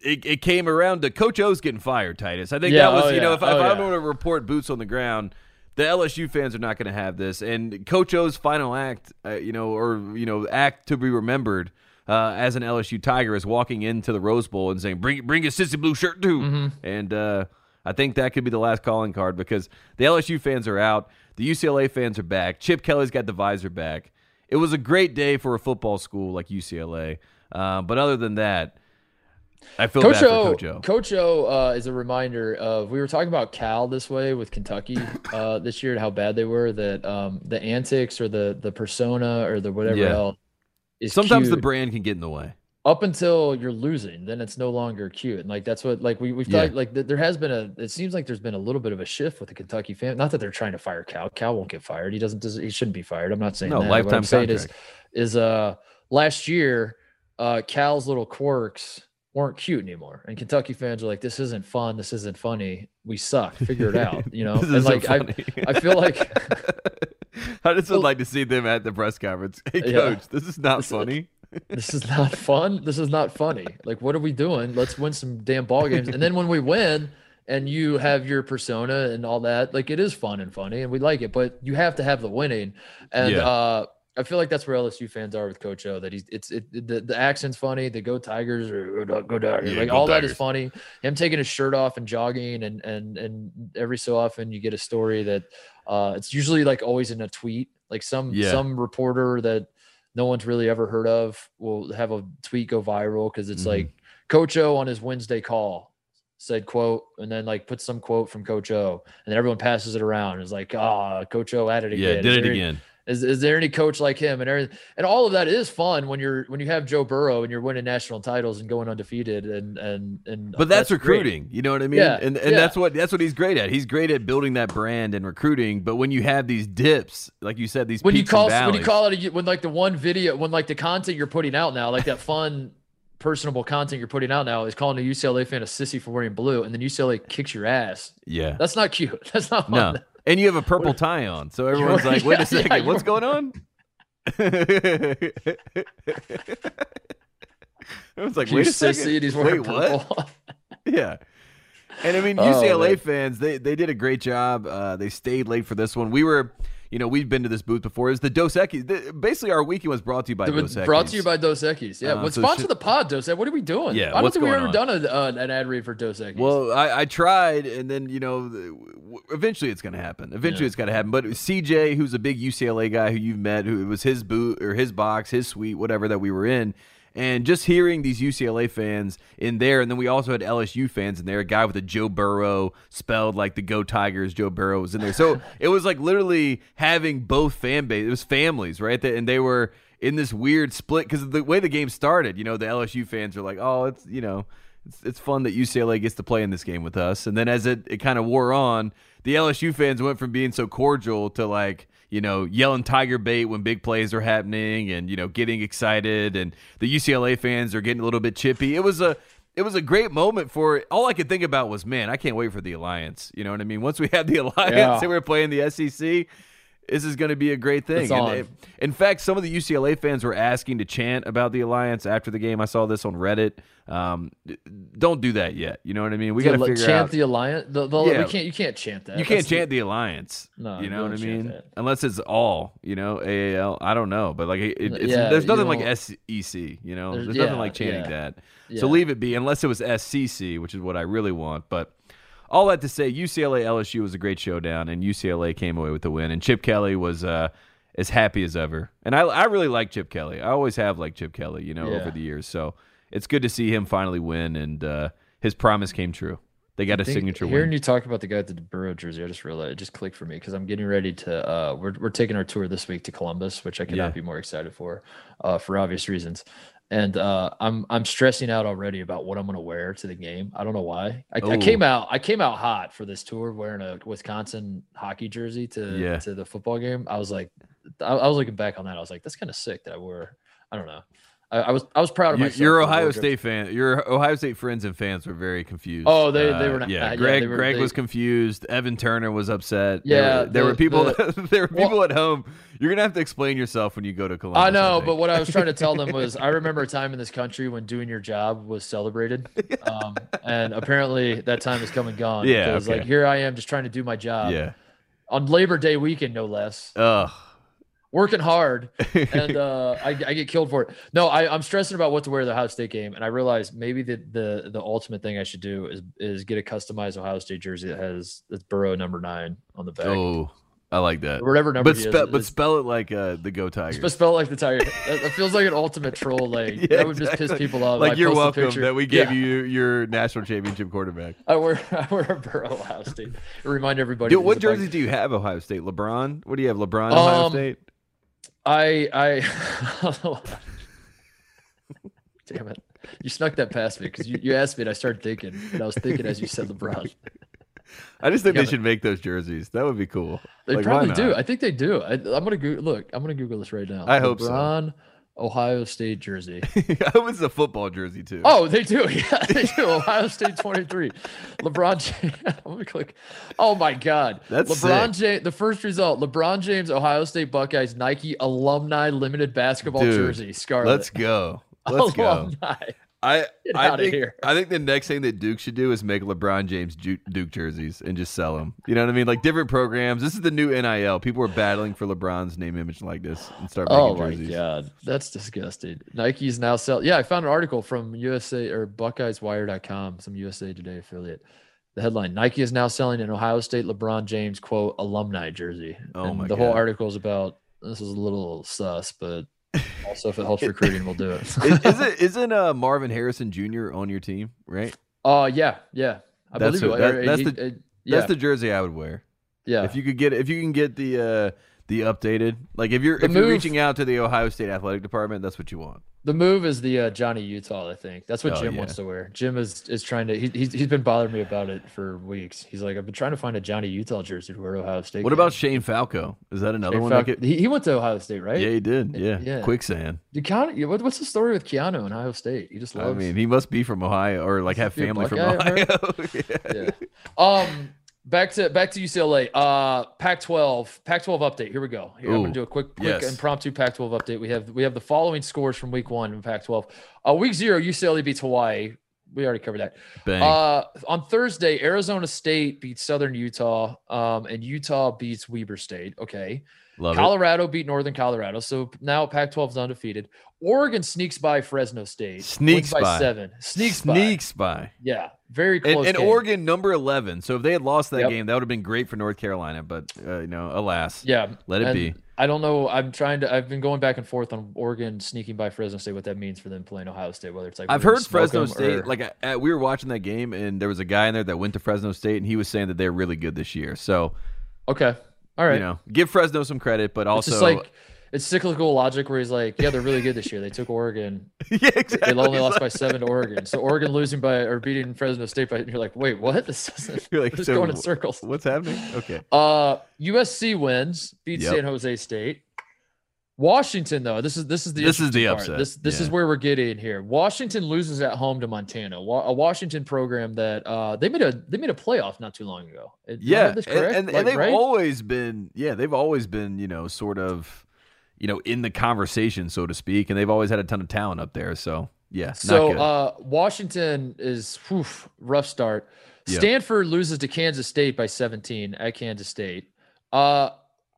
It, it came around to Coach O's getting fired, Titus. I think yeah, that was, oh, you know, yeah. if, if oh, I'm yeah. going to report boots on the ground, the L S U fans are not going to have this. And Coach O's final act, uh, you know, or, you know, act to be remembered uh, as an L S U Tiger is walking into the Rose Bowl and saying, bring bring your sissy blue shirt, too. Mm-hmm. And uh, I think that could be the last calling card because the L S U fans are out. The U C L A fans are back. Chip Kelly's got the visor back. It was a great day for a football school like U C L A. Uh, but other than that, I feel Coach bad O, for Coach O. Coach O uh, is a reminder of, we were talking about Cal this way with Kentucky uh, this year and how bad they were, that um, the antics or the the persona or the whatever yeah. else is sometimes cute. The brand can get in the way. Up until you're losing, then it's no longer cute. And like, that's what, like, we, we've yeah. thought, like, th- there has been a, it seems like there's been a little bit of a shift with the Kentucky fan. Not that they're trying to fire Cal. Cal won't get fired. He doesn't, he shouldn't be fired. I'm not saying no, that. Lifetime what I'm saying is, is uh, last year, uh, Cal's little quirks weren't cute anymore, and Kentucky fans are like, this isn't fun, this isn't funny, we suck, figure it out, you know. And like I, I feel like I just would like to see them at the press conference. Hey coach, yeah. this is not this funny is, this is not fun, this is not funny, like what are we doing, let's win some damn ball games. And then when we win and you have your persona and all that, like it is fun and funny and we like it, but you have to have the winning. And yeah. uh I feel like that's where L S U fans are with Coach O. That he's it's it, the the accent's funny. The go Tigers or go Tigers, yeah, like go all Tigers. That is funny. Him taking his shirt off and jogging, and and and every so often you get a story that uh, it's usually like always in a tweet. Like some yeah. some reporter that no one's really ever heard of will have a tweet go viral because it's mm-hmm. like Coach O on his Wednesday call said quote, and then like put some quote from Coach O, and then everyone passes it around. It's like, ah, oh, Coach O at it again. Yeah, did is it there, again. Is is there any coach like him? And everything, and all of that is fun when you're when you have Joe Burrow and you're winning national titles and going undefeated and and and. But that's, that's recruiting, great. You know what I mean? Yeah, and and yeah. that's what that's what he's great at. He's great at building that brand and recruiting. But when you have these dips, like you said, these when peaks you call and valleys, when you call it a, when like the one video when like the content you're putting out now, like that fun. personable content you're putting out now is calling a U C L A fan a sissy for wearing blue, and then U C L A kicks your ass. Yeah, that's not cute. That's not fun. No. And you have a purple tie on, so everyone's like, "Wait yeah, a second, yeah, what's going on?" Everyone's like, "Wait a second, he's wearing purple." Yeah. And I mean, U C L A oh, fans, they they did a great job. Uh, they stayed late for this one. We were. You know, we've been to this booth before. It's the Dos Equis. The, basically, our weekend was brought to you by Dos Equis. Brought to you by Dos Equis. Yeah. Uh, well, so sponsor the pod, Dos Equis. What are we doing? Yeah, I don't think we've ever on? done a, uh, an ad read for Dos Equis. Well, I, I tried, and then, you know, eventually it's going to happen. Eventually yeah. it's going to happen. But C J, who's a big U C L A guy who you've met, who it was his booth or his box, his suite, whatever that we were in. And just hearing these U C L A fans in there, and then we also had L S U fans in there, a guy with a Joe Burrow spelled like the Go Tigers, Joe Burrow was in there. So it was like literally having both fan base. It was families, right? And they were in this weird split because of the way the game started. You know, the L S U fans are like, oh, it's, you know, it's, it's fun that U C L A gets to play in this game with us. And then as it, it kind of wore on, the L S U fans went from being so cordial to like, you know, yelling Tiger bait when big plays are happening and, you know, getting excited, and the U C L A fans are getting a little bit chippy. It was a it was a great moment for all I could think about was, man, I can't wait for the Alliance. You know what I mean? Once we had the Alliance yeah. and we're playing the S E C, this is going to be a great thing. And it, in fact, some of the U C L A fans were asking to chant about the Alliance after the game. I saw this on Reddit. Um, don't do that yet. You know what I mean? We got to figure chant out. Chant the Alliance? The, the, yeah. we can't, you can't chant that. You can't That's chant the, the Alliance. No, you know what I mean? That. Unless it's all, you know, A A L. I don't know. But like, it, it's, yeah, there's nothing like S E C, you know? There's, there's yeah, nothing like chanting yeah, that. Yeah. So leave it be, unless it was S C C, which is what I really want. But all that to say, U C L A L S U was a great showdown, and U C L A came away with the win. And Chip Kelly was uh, as happy as ever. And I, I really like Chip Kelly. I always have liked Chip Kelly, you know, yeah. over the years. So it's good to see him finally win, and uh, his promise came true. They got I a signature hearing win. Hearing you talk about the guy at the Burrow jersey, I just realized it just clicked for me because I'm getting ready to. Uh, we're we're taking our tour this week to Columbus, which I cannot yeah. be more excited for, uh, for obvious reasons. And uh, I'm I'm stressing out already about what I'm going to wear to the game. I don't know why. I, I came out I came out hot for this tour wearing a Wisconsin hockey jersey to yeah. to the football game. I was like, I, I was looking back on that. I was like, that's kind of sick that I wore. I don't know. I, I was I was proud of myself. Your Ohio State fan, your Ohio State friends and fans were very confused. Oh, they they were not. Uh, yeah, uh, Greg yeah, were, Greg they, was confused. Evan Turner was upset. Yeah, there were, there the, were people the, there were people well, at home. You're gonna have to explain yourself when you go to Columbus. I know, I but what I was trying to tell them was, I remember a time in this country when doing your job was celebrated, um, and apparently that time has come and gone. Yeah, because okay. like here I am just trying to do my job. Yeah, on Labor Day weekend, no less. Ugh. Working hard, and uh, I, I get killed for it. No, I, I'm stressing about what to wear to the Ohio State game, and I realized maybe the, the the ultimate thing I should do is is get a customized Ohio State jersey that has that's Burrow number nine on the back. Oh, I like that. Whatever number, but spe- is, but spell it like uh, the Go Tigers. Spe- spell it like the Tiger. That, that feels like an ultimate troll. Like yeah, that would exactly. just piss people off. Like I you're welcome that we gave yeah. you your national championship quarterback. I wear I wear a Burrow Ohio State. Remind everybody. Dude, what jersey do you have? Ohio State. LeBron. What do you have? LeBron. Ohio um, State. I, I, damn it. You snuck that past me because you, you asked me and I started thinking, and I was thinking as you said LeBron. I just think damn they it. should make those jerseys. That would be cool. They like, probably do. I think they do. I, I'm going to go look, I'm going to Google this right now. I LeBron, hope so. LeBron, Ohio State jersey. I hope it's a football jersey too. Oh, they do. Yeah, they do. Ohio State twenty-three. LeBron James. I'm going to click. Oh my God. That's LeBron James. The first result, LeBron James, Ohio State Buckeyes, Nike alumni limited basketball Dude, jersey. Scarlet. Let's go. Let's alumni. go. I, Get I, out think, of here. I think the next thing that Duke should do is make LeBron James Duke jerseys and just sell them. You know what I mean? Like different programs. This is the new N I L. People are battling for LeBron's name, image, like this and start making oh jerseys. Oh, my God. That's disgusting. Nike's now sell. Yeah, I found an article from U S A or Buckeyes Wire dot com, some U S A Today affiliate. The headline, Nike is now selling an Ohio State LeBron James, quote, alumni jersey. Oh, and my the God. The whole article is about, this is a little sus, but. Also, if it helps recruiting, we'll do it. is, is it isn't uh, Marvin Harrison Junior on your team, right? Oh uh, yeah, yeah. I that's believe who, that, it, that's it, the it, yeah. that's the jersey I would wear. Yeah, if you could get if you can get the uh, the updated, like if you're the if move, you're reaching out to the Ohio State athletic department, that's what you want. The move is the uh, Johnny Utah, I think. That's what oh, Jim yeah. wants to wear. Jim is is trying to. He, he's he's been bothering me about it for weeks. He's like, I've been trying to find a Johnny Utah jersey to wear Ohio State. What games. about Shane Falco? Is that another Shane one? Fal- could... he, he went to Ohio State, right? Yeah, he did. Yeah, yeah. Quicksand. Keanu, what, what's the story with Keanu in Ohio State? He just loves. I mean, he must be from Ohio, or like have family from Ohio. yeah. yeah. Um. Back to back to U C L A. Uh, Pac twelve. Pac twelve update. Here we go. Here, I'm gonna do a quick, quick yes. impromptu Pac twelve update. We have we have the following scores from Week One in Pac twelve. Uh, week Zero, U C L A beats Hawaii. We already covered that. Bang. Uh, on Thursday, Arizona State beats Southern Utah, um, and Utah beats Weber State. Okay. Love Colorado it. beat Northern Colorado. So now Pac twelve is undefeated. Oregon sneaks by Fresno State. Sneaks by, by seven. Sneaks, sneaks by. by. Yeah. Very close. And, and Oregon, number eleven. So if they had lost that yep. game, that would have been great for North Carolina. But, uh, you know, alas. Yeah. Let it and be. I don't know. I'm trying to. I've been going back and forth on Oregon sneaking by Fresno State, what that means for them playing Ohio State, whether it's like. I've heard Fresno State. Or, like, at, at, we were watching that game, and there was a guy in there that went to Fresno State, and he was saying that they're really good this year. So. Okay. All right. You know, give Fresno some credit, but also. It's just like, it's cyclical logic where he's like, yeah, they're really good this year. They took Oregon. yeah, exactly. They only lost by seven to Oregon. So Oregon losing by or beating Fresno State by, and you're like, wait, what? This doesn't. You're like, just so going in circles. What's happening? Okay. Uh, U S C wins, beats yep. San Jose State. Washington, though, this is this is the this is the part. upset. This this yeah. is where we're getting here. Washington loses at home to Montana, Wa- a Washington program that uh, they made a they made a playoff not too long ago. It, yeah, and, and, like, and they've right? always been yeah they've always been you know sort of you know in the conversation, so to speak, and they've always had a ton of talent up there. So yeah, so not good. Uh, Washington is whew, rough start. Yep. Stanford loses to Kansas State by seventeen at Kansas State. Uh,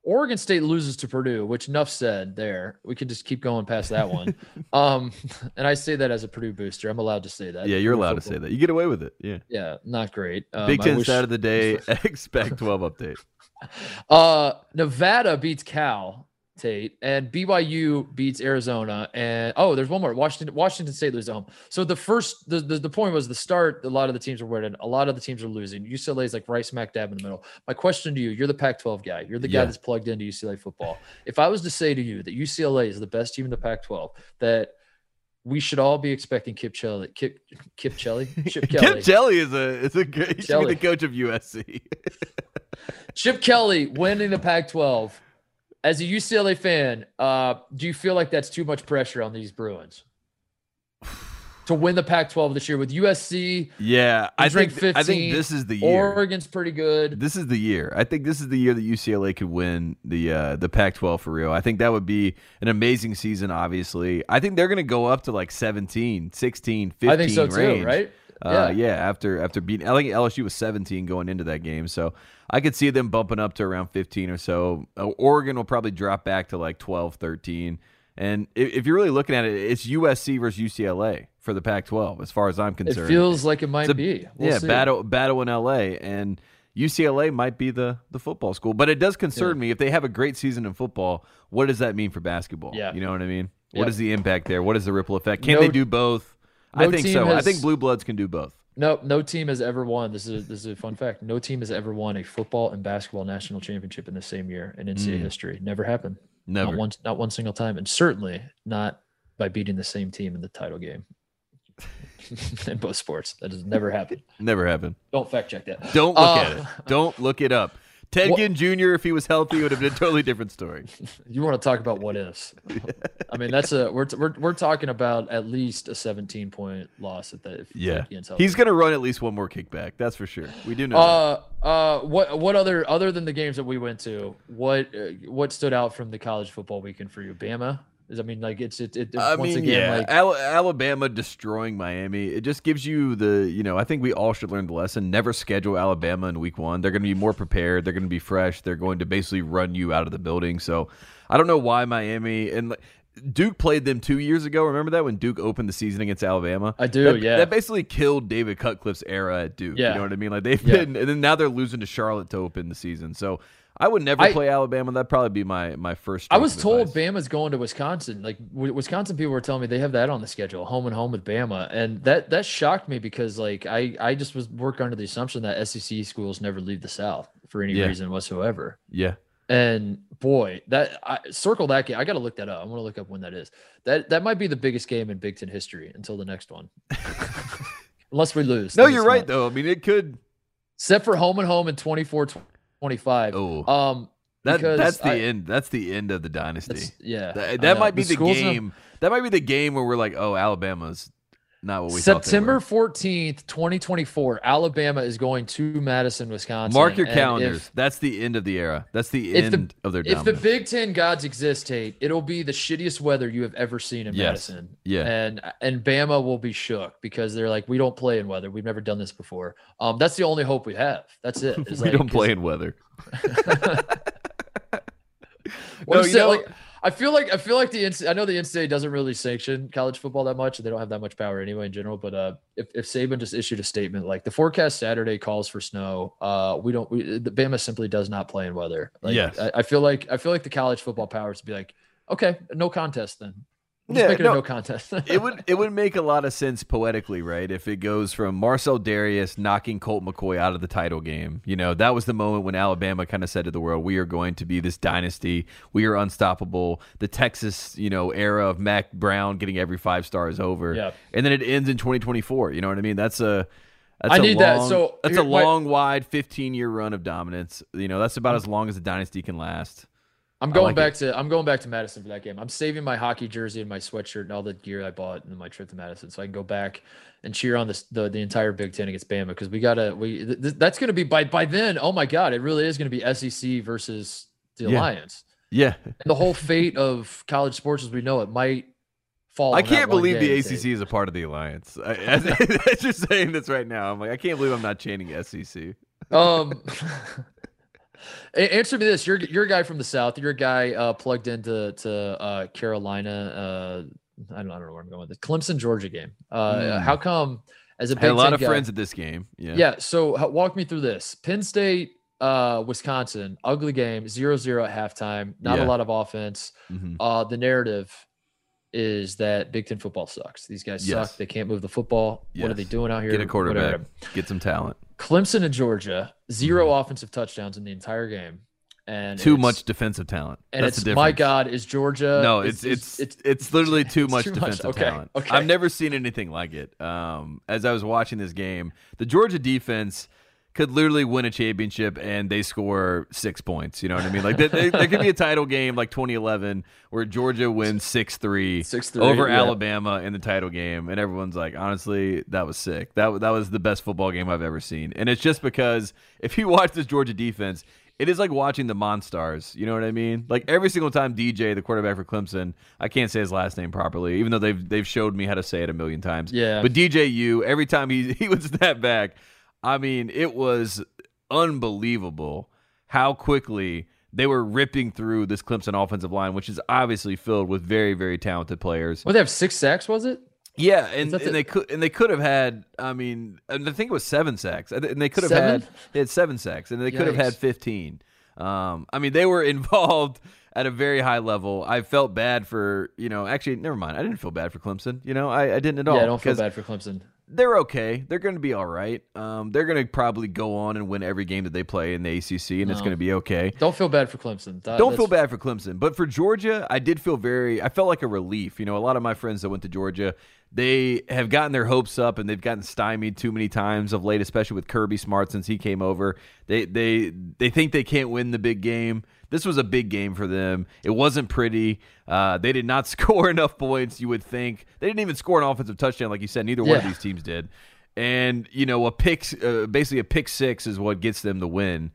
Oregon State loses to Purdue, which enough said there. We can just keep going past that one. um, and I say that as a Purdue booster. I'm allowed to say that. Yeah, you're allowed football. to say that. You get away with it. Yeah. Yeah, not great. Um, Big Ten side of the day, expect twelve update. Uh, Nevada beats Cal, Tate, and B Y U beats Arizona. And oh, there's one more. Washington Washington State loses at home. So the first, the, the, the point was the start, a lot of the teams are winning. A lot of the teams are losing. U C L A is like right smack dab in the middle. My question to you, you're the Pac twelve guy. You're the guy yeah. that's plugged into U C L A football. If I was to say to you that U C L A is the best team in the Pac twelve, that we should all be expecting Kip Kelly. Kip, Kip Kelly? Chip Kelly. Kip Kelly is a, is a great, he should be the coach of U S C. Chip Kelly winning the Pac twelve. As a U C L A fan, uh, do you feel like that's too much pressure on these Bruins to win the Pac twelve this year with U S C? Yeah, I think fifteen, I think this is the year. Oregon's pretty good. This is the year. I think this is the year that U C L A could win the uh, the Pac twelve for real. I think that would be an amazing season. Obviously, I think they're going to go up to like seventeen, sixteen, fifteen. I think so range. too. Right. Uh, yeah. yeah, after after beating, I think L S U was seventeen going into that game, so I could see them bumping up to around fifteen or so. Oregon will probably drop back to like twelve, thirteen, and if, if you're really looking at it, it's U S C versus U C L A for the Pac twelve, as far as I'm concerned. It feels like it might a, be. We'll yeah, see. battle battle in L A, and U C L A might be the the football school, but it does concern yeah. me if they have a great season in football. What does that mean for basketball? Yeah. You know what I mean? Yeah. What is the impact there? What is the ripple effect? Can no, they do both? No I think so. Has, I think Blue Bloods can do both. No, no team has ever won. This is a, this is a fun fact. No team has ever won a football and basketball national championship in the same year in N C double A mm. history. Never happened. Never. Not one, not one single time, and certainly not by beating the same team in the title game. In both sports, that has never happened. Never happened. Don't fact check that. Don't look uh, at it. Don't look it up. Ted what? Ginn Junior, if he was healthy, would have been a totally different story. You want to talk about what ifs? I mean, that's a we're we're we're talking about at least a seventeen point loss at that. If yeah, Ted Ginn's healthy. He's going to run at least one more kickback. That's for sure. We do know. Uh, that. uh, what what other other than the games that we went to? What uh, what stood out from the college football weekend for you, Bama? I mean, like it's it. it I once mean, again, yeah, like, Al- Alabama destroying Miami. It just gives you the, you know. I think we all should learn the lesson. Never schedule Alabama in week one. They're going to be more prepared. They're going to be fresh. They're going to basically run you out of the building. So, I don't know why Miami and Duke played them two years ago. Remember that when Duke opened the season against Alabama? I do. That, yeah, that basically killed David Cutcliffe's era at Duke. Yeah. You know what I mean? Like they've yeah. been, and then now they're losing to Charlotte to open the season. So. I would never I, play Alabama. That'd probably be my my first. I was told advice. Bama's going to Wisconsin. Like w- Wisconsin people were telling me they have that on the schedule, home and home with Bama, and that that shocked me because like I I just was work under the assumption that S E C schools never leave the South for any yeah. reason whatsoever. Yeah. And boy, that I circle that game. I got to look that up. I want to look up when that is. That that might be the biggest game in Big Ten history until the next one, unless we lose. No, you're right not. though. I mean, it could. Except for home and home in twenty-four twenty-five. Oh, um, that, that's the I, end. That's the end of the dynasty. Yeah, that, that might be the, the game. Not, that might be the game where we're like, oh, Alabama's not what we September thought. September fourteenth, twenty twenty-four. Alabama is going to Madison, Wisconsin. Mark your and calendars. If, that's the end of the era. That's the end the, of their. Dominance. If the Big Ten gods exist, Tate, it'll be the shittiest weather you have ever seen in yes. Madison. Yeah, and and Bama will be shook because they're like, we don't play in weather. We've never done this before. Um, that's the only hope we have. That's it. we like, don't play in weather. no, you know, like, I feel like I feel like the I know the N C double A doesn't really sanction college football that much. They don't have that much power anyway in general. But uh, if if Saban just issued a statement like the forecast Saturday calls for snow, uh, we don't. We, the Bama simply does not play in weather. Like, yes. I, I feel like I feel like the college football powers would be like, okay, no contest then. We'll yeah, just make it no, a no contest. it would it would make a lot of sense poetically, right? If it goes from Marcel Darius knocking Colt McCoy out of the title game, you know, that was the moment when Alabama kind of said to the world, "We are going to be this dynasty. We are unstoppable." The Texas, you know, era of Mac Brown getting every five star is over, yeah. and then it ends in twenty twenty-four. You know what I mean? That's a that's I a need long, that. So that's here, a long, my, wide fifteen year run of dominance. You know, that's about as long as a dynasty can last. I'm going like back it. to I'm going back to Madison for that game. I'm saving my hockey jersey and my sweatshirt and all the gear I bought in my trip to Madison, so I can go back and cheer on this, the the entire Big Ten against Bama because we gotta we th- th- that's gonna be by by then. Oh my God, it really is gonna be S E C versus the yeah. Alliance. Yeah, and the whole fate of college sports as we know it might fall. I can't believe the A C C day. is a part of the Alliance. I, as, as you're saying this right now, I'm like, I can't believe I'm not chanting S E C. Um. Answer me this: you're you're a guy from the South. You're a guy uh, plugged into to uh, Carolina. Uh, I don't I don't know where I'm going with it. Clemson Georgia game. Uh, mm. How come? As a Big I had a lot of guy, friends at this game. Yeah. Yeah. So walk me through this: Penn State, uh, Wisconsin, ugly game, zero zero at halftime. Not yeah. a lot of offense. Mm-hmm. Uh, the narrative is that Big Ten football sucks. These guys yes. suck. They can't move the football. Yes. What are they doing out here? Get a quarterback. Whatever. Get some talent. Clemson and Georgia, zero mm-hmm. offensive touchdowns in the entire game, and too much defensive talent. And That's it's my God, is Georgia? No, it's it's it's, it's, it's literally too much too defensive much. Okay. talent. Okay. I've never seen anything like it. Um, as I was watching this game, the Georgia defense could literally win a championship and they score six points. You know what I mean? Like they, they, there could be a title game like twenty eleven where Georgia wins six three over yeah. Alabama in the title game. And everyone's like, honestly, that was sick. That, that was the best football game I've ever seen. And it's just because if you watch this Georgia defense, it is like watching the Monstars. You know what I mean? Like every single time D J, the quarterback for Clemson, I can't say his last name properly, even though they've, they've showed me how to say it a million times. Yeah. But D J U, every time he, he would snap back, I mean, it was unbelievable how quickly they were ripping through this Clemson offensive line, which is obviously filled with very, very talented players. Well, they have six sacks, was it? Yeah, and, and the... they could and they could have had. I mean, and I think it was seven sacks, and they could have seven? had they had seven sacks, and they Yikes. could have had fifteen. Um, I mean, they were involved at a very high level. I felt bad for you know. Actually, never mind. I didn't feel bad for Clemson. You know, I, I didn't at all. Yeah, I don't feel bad for Clemson. They're okay. They're going to be all right. Um, they're going to probably go on and win every game that they play in the A C C, and no. it's going to be okay. Don't feel bad for Clemson. That, Don't that's... feel bad for Clemson. But for Georgia, I did feel very – I felt like a relief. You know, a lot of my friends that went to Georgia, they have gotten their hopes up, and they've gotten stymied too many times of late, especially with Kirby Smart since he came over. They they they think they can't win the big game. This was a big game for them. It wasn't pretty. Uh, they did not score enough points, you would think. They didn't even score an offensive touchdown, like you said. Neither yeah. one of these teams did. And, you know, a pick, uh, basically a pick six is what gets them the win.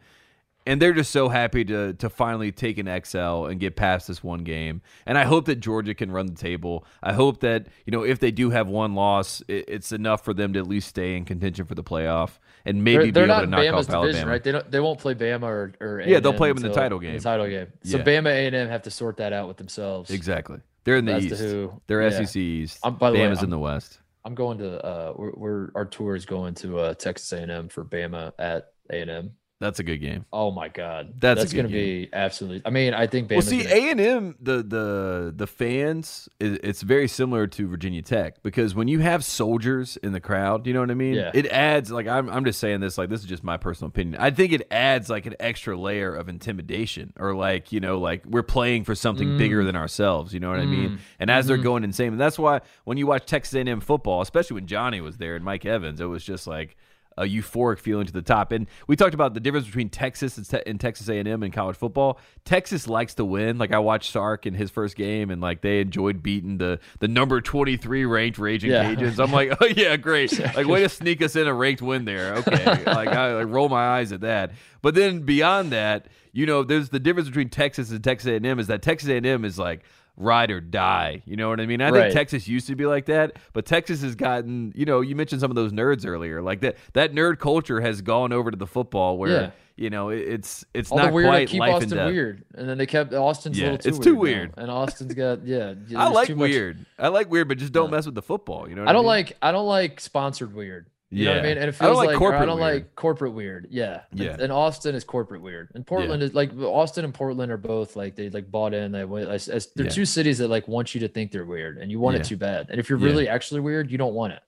And they're just so happy to to finally take an X L and get past this one game. And I hope that Georgia can run the table. I hope that, you know, if they do have one loss, it, it's enough for them to at least stay in contention for the playoff and maybe they're, be they're able to knock Bama's off Alabama. Division, right? They don't. They won't play Bama or, or yeah. They'll play them in the title game. The title game. So yeah. Bama A and M have to sort that out with themselves. Exactly. They're in the As East. Who, they're yeah. S E C East. I'm, by the Bama's way, I'm, in the West. I'm going to. Uh, we're, we're our tour is going to uh, Texas A and M for Bama at A and M. That's a good game. Oh my God, that's, that's going to be absolutely. I mean, I think. Bama's well, see, A and M, the the the fans, it's very similar to Virginia Tech because when you have soldiers in the crowd, you know what I mean. Yeah. It adds like I'm I'm just saying this like this is just my personal opinion. I think it adds like an extra layer of intimidation or like you know like we're playing for something mm. bigger than ourselves. You know what mm. I mean? And as mm-hmm. they're going insane, and that's why when you watch Texas A and M football, especially when Johnny was there and Mike Evans, it was just like a euphoric feeling to the top. And we talked about the difference between Texas and, te- and Texas A and M in college football. Texas likes to win. Like I watched Sark in his first game and like they enjoyed beating the the number twenty-three ranked Raging yeah. Cajuns. I'm like, oh yeah, great. Like way to sneak us in a ranked win there. Okay. Like I like, roll my eyes at that. But then beyond that, you know, there's the difference between Texas and Texas A and M is that Texas A and M is like ride or die. You know what I mean? I right. think Texas used to be like that, but Texas has gotten, you know, you mentioned some of those nerds earlier. Like that that nerd culture has gone over to the football where, yeah. you know, it's it's all not weird, quite keep life Austin and death. Weird. And then they kept Austin's yeah, a little too it's weird. It's too weird. Now. And Austin's got yeah. I like too weird. Much. I like weird, but just don't yeah. mess with the football. You know what I don't I mean? like I don't like sponsored weird. You yeah. know what I mean? And it feels I don't like, like corporate I don't weird. like corporate weird. Yeah. yeah. And, and Austin is corporate weird. And Portland yeah. is like Austin and Portland are both like they like bought in. They went as, as, they're yeah. two cities that like want you to think they're weird and you want yeah. it too bad. And if you're really yeah. actually weird, you don't want it.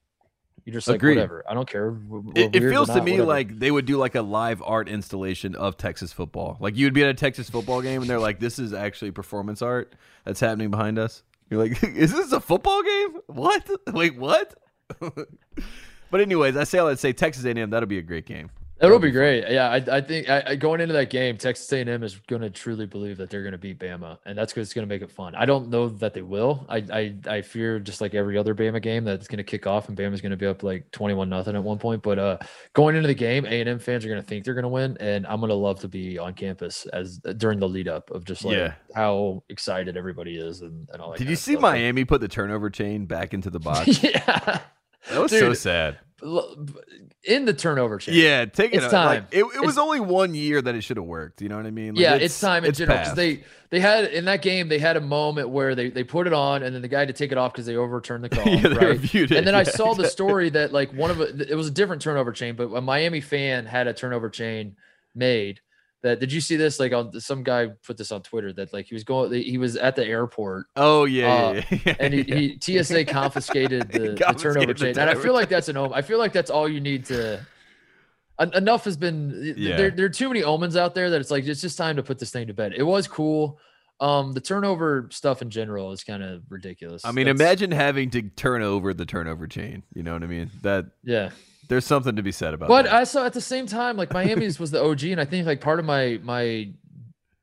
You're just like Agreed. whatever. I don't care. We're, we're it, it feels not, to me whatever. like they would do like a live art installation of Texas football. Like you'd be at a Texas football game and they're like, this is actually performance art that's happening behind us. You're like, is this a football game? What? Wait, what? But anyways, I say let's say Texas A and M. That'll be a great game. It'll be great. Yeah, I, I think I, going into that game, Texas A and M is going to truly believe that they're going to beat Bama, and that's because it's going to make it fun. I don't know that they will. I, I I fear just like every other Bama game that it's going to kick off and Bama's going to be up like twenty-one nothing at one point. But uh, going into the game, A and M fans are going to think they're going to win, and I'm going to love to be on campus as during the lead up of just like yeah. how excited everybody is and, and all that. Did you see stuff. Miami put the turnover chain back into the box? yeah. That was Dude, so sad. In the turnover chain. Yeah, take it. It's time. Like, it it it's, was only one year that it should have worked. You know what I mean? Like, yeah, it's, it's time in it's general. Because they, they had, in that game, they had a moment where they, they put it on and then the guy had to take it off because they overturned the call. yeah, they right? reviewed it. And then yeah, I saw exactly. the story that, like, one of it was a different turnover chain, but a Miami fan had a turnover chain made. That did you see this? Like, on some guy put this on Twitter that like he was going, he was at the airport. Oh yeah, uh, yeah, yeah and he, yeah. he T S A confiscated the, confiscated the turnover chain, and I feel like that's an omen. I feel like that's all you need to. En- enough has been. Yeah. There, there are too many omens out there that it's like it's just time to put this thing to bed. It was cool. Um, the turnover stuff in general is kind of ridiculous. I mean, that's, imagine having to turn over the turnover chain. You know what I mean? That yeah. There's something to be said about but that. But I saw at the same time, like Miami's was the O G. And I think like part of my, my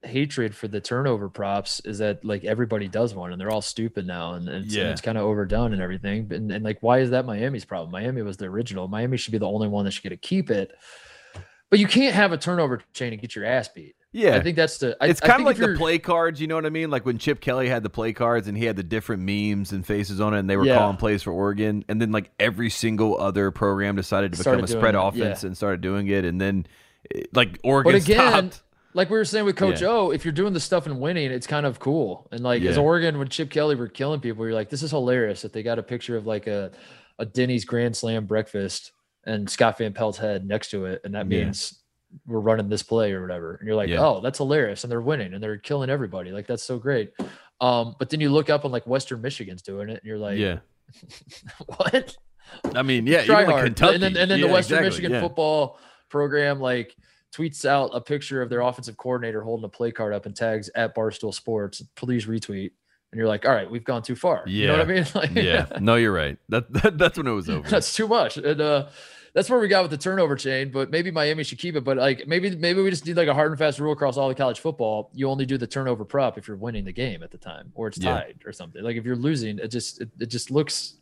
hatred for the turnover props is that like everybody does one and they're all stupid now. And, and, yeah. and it's kind of overdone and everything. And, and like, why is that Miami's problem? Miami was the original. Miami should be the only one that should get to keep it. But you can't have a turnover chain and get your ass beat. Yeah, I think that's the. I, it's kind I think of like the play cards, you know what I mean? Like when Chip Kelly had the play cards and he had the different memes and faces on it, and they were yeah. calling plays for Oregon, and then like every single other program decided to started become a spread it. offense yeah. and started doing it, and then like Oregon. But again, stopped. Like we were saying with Coach yeah. O, if you're doing the stuff and winning, it's kind of cool. And like yeah. as Oregon, when Chip Kelly were killing people, you're like, this is hilarious that they got a picture of like a a Denny's Grand Slam breakfast and Scott Van Pelt's head next to it, and that yeah. means. We're running this play or whatever. And you're like, yeah. oh, that's hilarious. And they're winning and they're killing everybody. Like, that's so great. Um, but then you look up and like Western Michigan's doing it and you're like, yeah, what? I mean, yeah. Try hard. Like Kentucky. And then, and then yeah, the Western exactly. Michigan yeah. football program, like tweets out a picture of their offensive coordinator holding a play card up and tags at Barstool Sports, please retweet. And you're like, all right, we've gone too far. Yeah. You know what I mean? Like, yeah. No, you're right. That, that That's when it was over. That's too much. And, uh, that's where we got with the turnover chain, but maybe Miami should keep it. But like maybe maybe we just need like a hard and fast rule across all the college football. You only do the turnover prop if you're winning the game at the time, or it's tied yeah. or something. Like if you're losing, it just it, it just looks,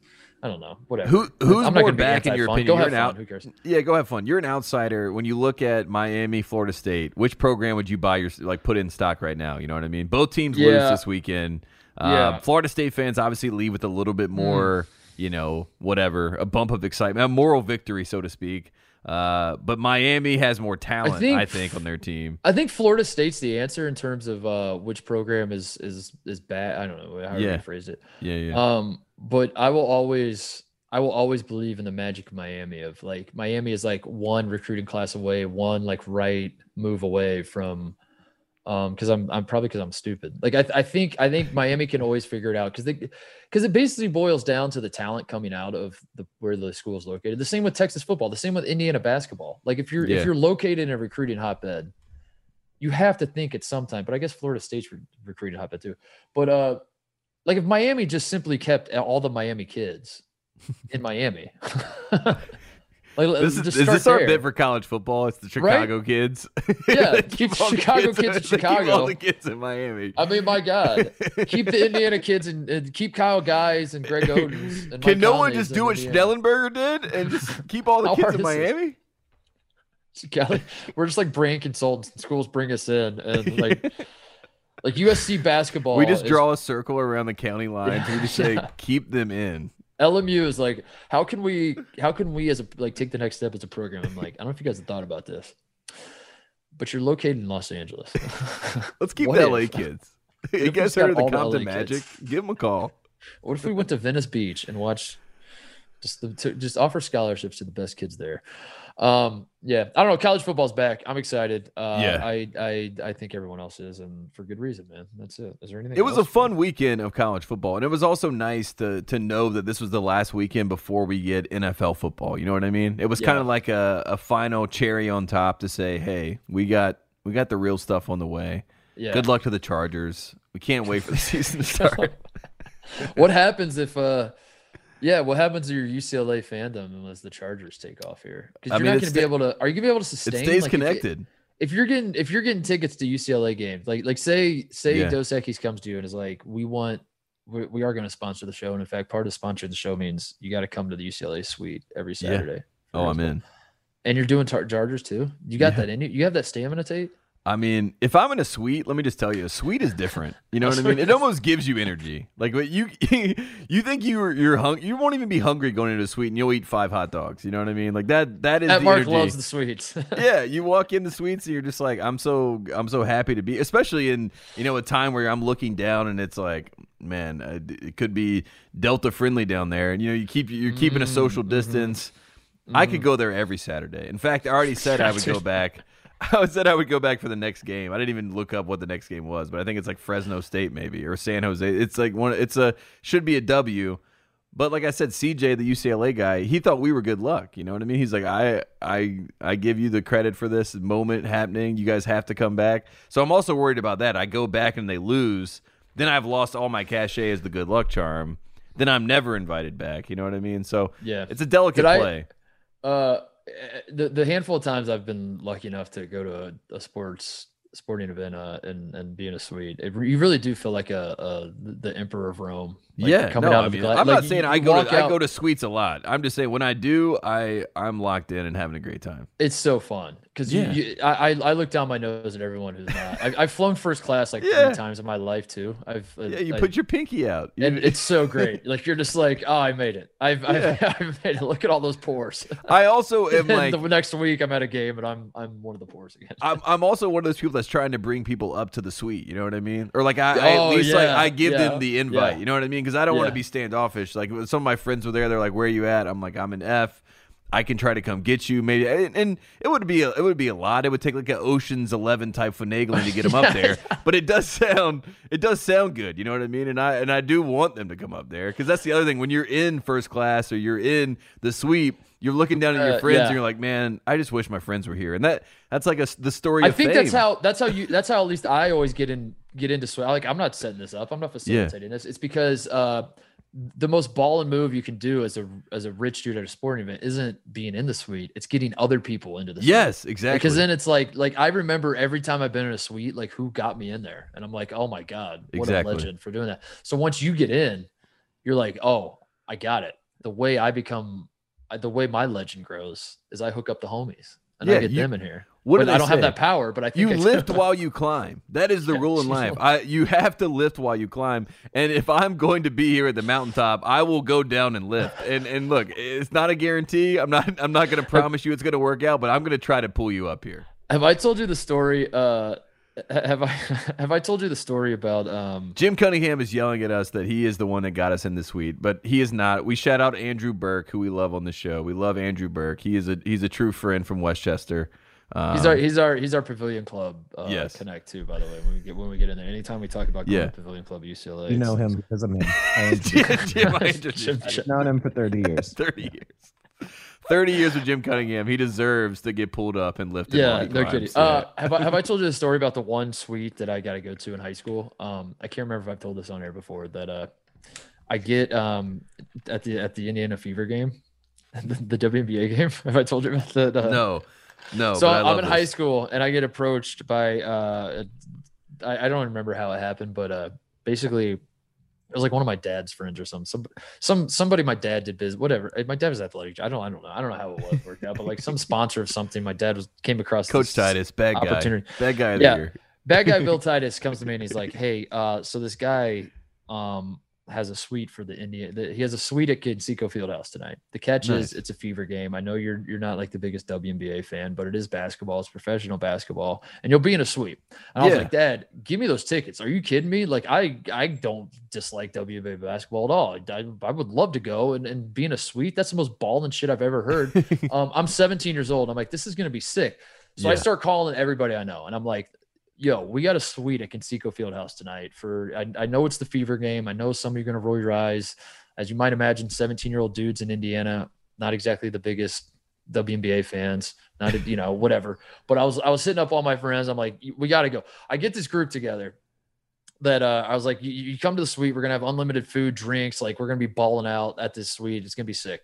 I don't know, whatever. Who who's I'm more back in your fun. opinion? Go have fun. Out, Who cares? Yeah, go have fun. You're an outsider. When you look at Miami, Florida State, which program would you buy your like put in stock right now? You know what I mean? Both teams yeah. lose this weekend. Yeah. Um, Florida State fans obviously leave with a little bit more. Mm. You know, whatever, a bump of excitement, a moral victory, so to speak. Uh, but Miami has more talent, I think, I think, on their team. I think Florida State's the answer in terms of uh, which program is is is bad. I don't know how yeah. you phrased it. Yeah, yeah. Um, but I will always I will always believe in the magic of Miami, of like Miami is like one recruiting class away, one like right move away from, um, cause I'm, I'm probably cause I'm stupid. Like I, I think, I think Miami can always figure it out. Cause they, cause it basically boils down to the talent coming out of the, where the school is located. The same with Texas football, the same with Indiana basketball. Like if you're, yeah. if you're located in a recruiting hotbed, you have to think at some time, but I guess Florida State's re- recruiting hotbed too. But, uh, like if Miami just simply kept all the Miami kids in Miami. like, this is, just is this there. Our bit for college football? It's the Chicago right? kids. Yeah, keep Chicago kids, kids in Chicago. Keep all the kids in Miami. I mean, my God. Keep the Indiana kids and, and keep Kyle Guys and Greg Oden's. And Can Mike no Conley's one just do what Indiana. Schnellenberger did and just keep all the How kids in Miami? Kelly, we're just like brand consultants. Schools bring us in and like – like U S C basketball. We just draw is, a circle around the county lines. Yeah, we just say, yeah. keep them in. L M U is like, how can we, how can we as a, like take the next step as a program? I'm like, I don't know if you guys have thought about this, but you're located in Los Angeles. Let's keep what the L A if, kids. You guys heard of the Compton Magic? Kids. Give them a call. What if we went to Venice Beach and watched just the, to, just offer scholarships to the best kids there? Um, yeah, I don't know. College football's back. I'm excited. Uh, yeah. I, I, I think everyone else is, and for good reason, man. That's it. Is there anything? It was else? a fun weekend of college football, and it was also nice to to know that this was the last weekend before we get N F L football. You know what I mean? It was yeah. kind of like a, a final cherry on top to say, hey, we got we got the real stuff on the way. Yeah. Good luck to the Chargers. We can't wait for the season to start. What happens if? Uh, Yeah, what happens to your U C L A fandom unless the Chargers take off here? Because you're I mean, not going to be able to. Are you going to be able to sustain? It stays like, connected. If, you, if you're getting if you're getting tickets to U C L A games, like like say say yeah. Dos Equis comes to you and is like, we want we, we are going to sponsor the show, and in fact, part of sponsoring the show means you got to come to the U C L A suite every Saturday. Yeah. Oh, I'm in. And you're doing tar- Chargers too. You got yeah. that in you. You have that stamina, Tate. I mean, if I'm in a suite, let me just tell you, a suite is different. You know what I mean? It almost gives you energy. Like, but you you think you're you're hung, you won't even be hungry going into a suite, and you'll eat five hot dogs. You know what I mean? Like that that is that the Mark energy. Loves the suites. Yeah, you walk in the suites and you're just like, I'm so I'm so happy to be, especially in you know a time where I'm looking down and it's like, man, it could be Delta friendly down there, and you know you keep you're keeping mm-hmm. a social distance. Mm-hmm. I could go there every Saturday. In fact, I already said I would go back. I said I would go back for the next game. I didn't even look up what the next game was, but I think it's like Fresno State maybe or San Jose. It's like one. It's a should be a W, but like I said, C J, the U C L A guy, he thought we were good luck. You know what I mean? He's like, I, I, I give you the credit for this moment happening. You guys have to come back. So I'm also worried about that. I go back and they lose, then I've lost all my cachet as the good luck charm. Then I'm never invited back. You know what I mean? So yeah, it's a delicate Did play. I, uh. The the handful of times I've been lucky enough to go to a, a sports sporting event uh, and and be in a suite, it, you really do feel like a, a the Emperor of Rome. Like yeah, coming no, out of the I mean, glass. I'm like not you, saying you I go to, out, I go to suites a lot. I'm just saying when I do, I I'm locked in and having a great time. It's so fun because yeah. you, you I I look down my nose at everyone who's not. I, I've flown first class like yeah. three times in my life too. I've yeah, you I, put your pinky out, and it's so great. Like you're just like, oh, I made it. I've yeah. I've, I've made it. Look at all those pores. I also am like the next week I'm at a game and I'm I'm one of the pores again. I'm I'm also one of those people that's trying to bring people up to the suite. You know what I mean? Or like I, oh, I at least yeah, like I give yeah, them the invite. Yeah. You know what I mean? Because I don't yeah. want to be standoffish. Like some of my friends were there. They're like, "Where are you at?" I'm like, "I'm in F. I can try to come get you, maybe." And, and it would be a, it would be a lot. It would take like an Ocean's Eleven type finagling to get them up there. But it does sound it does sound good. You know what I mean? And I and I do want them to come up there because that's the other thing. When you're in first class or you're in the suite, you're looking down at your friends uh, yeah. and you're like, "Man, I just wish my friends were here." And that that's like a the story. I of think fame. that's how that's how you that's how at least I always get in. get into sweat. Like, I'm not setting this up. I'm not facilitating yeah. this. It's because uh, the most ball and move you can do as a as a rich dude at a sporting event isn't being in the suite. It's getting other people into the suite. Yes, exactly. Because then it's like, like I remember every time I've been in a suite, like who got me in there? And I'm like, oh my God, what exactly. a legend for doing that. So once you get in, you're like, oh, I got it. The way I become, the way my legend grows is I hook up the homies and yeah, I get you- them in here. What do I don't say? have that power, but I think you I lift while you climb. That is the yeah, rule in life. I, you have to lift while you climb. And if I'm going to be here at the mountaintop, I will go down and lift. And and look, it's not a guarantee. I'm not I'm not going to promise you it's going to work out, but I'm going to try to pull you up here. Have I told you the story? Uh, Have I have I told you the story about um... Jim Cunningham is yelling at us that he is the one that got us in the suite, but he is not. We shout out Andrew Burke, who we love on the show. We love Andrew Burke. He is a he's a true friend from Westchester. Um, he's our he's our he's our Pavilion Club uh, yes. Connect too. By the way, when we get when we get in there, anytime we talk about Club, yeah. Pavilion Club at U C L A, you know him because of me. I yeah, Jim, I Jim, I've known him for thirty years. thirty yeah. years. Thirty years with Jim Cunningham, he deserves to get pulled up and lifted. Yeah, no kidding. So. Uh, have I have I told you the story about the one suite that I got to go to in high school? Um, I can't remember if I've told this on air before. That uh, I get um at the at the Indiana Fever game, the, the W N B A game. Have I told you about that? Uh, no, no. So I, I'm in this. high school and I get approached by uh, I, I don't remember how it happened, but uh, basically. It was like one of my dad's friends or something. Some, some, somebody my dad did business, whatever. My dad was athletic. I don't, I don't know. I don't know how it was worked out, but like some sponsor of something. My dad was came across Coach Titus, bad guy, bad guy. Yeah, year. Bad guy. Bill Titus comes to me and he's like, "Hey, uh, so this guy um, has a suite for the Indian. The, he has a suite at Kid Seco Fieldhouse tonight. The catch nice. is it's a Fever game. I know you're you're not like the biggest W N B A fan, but it is basketball. It's professional basketball, and you'll be in a suite." And I yeah. was like, "Dad, give me those tickets. Are you kidding me? Like, I I don't dislike W N B A basketball at all. I, I would love to go and, and be in a suite. That's the most balling shit I've ever heard." um, I'm seventeen years old. I'm like, this is gonna be sick. So yeah. I start calling everybody I know, and I'm like, yo, we got a suite at Conseco Fieldhouse tonight for, I, I know it's the Fever game. I know some of you are going to roll your eyes. As you might imagine, seventeen-year-old dudes in Indiana, not exactly the biggest W N B A fans, not, you know, whatever. But I was, I was hitting up all my friends. I'm like, we got to go. I get this group together that uh, I was like, you, you come to the suite. We're going to have unlimited food, drinks. Like, we're going to be balling out at this suite. It's going to be sick.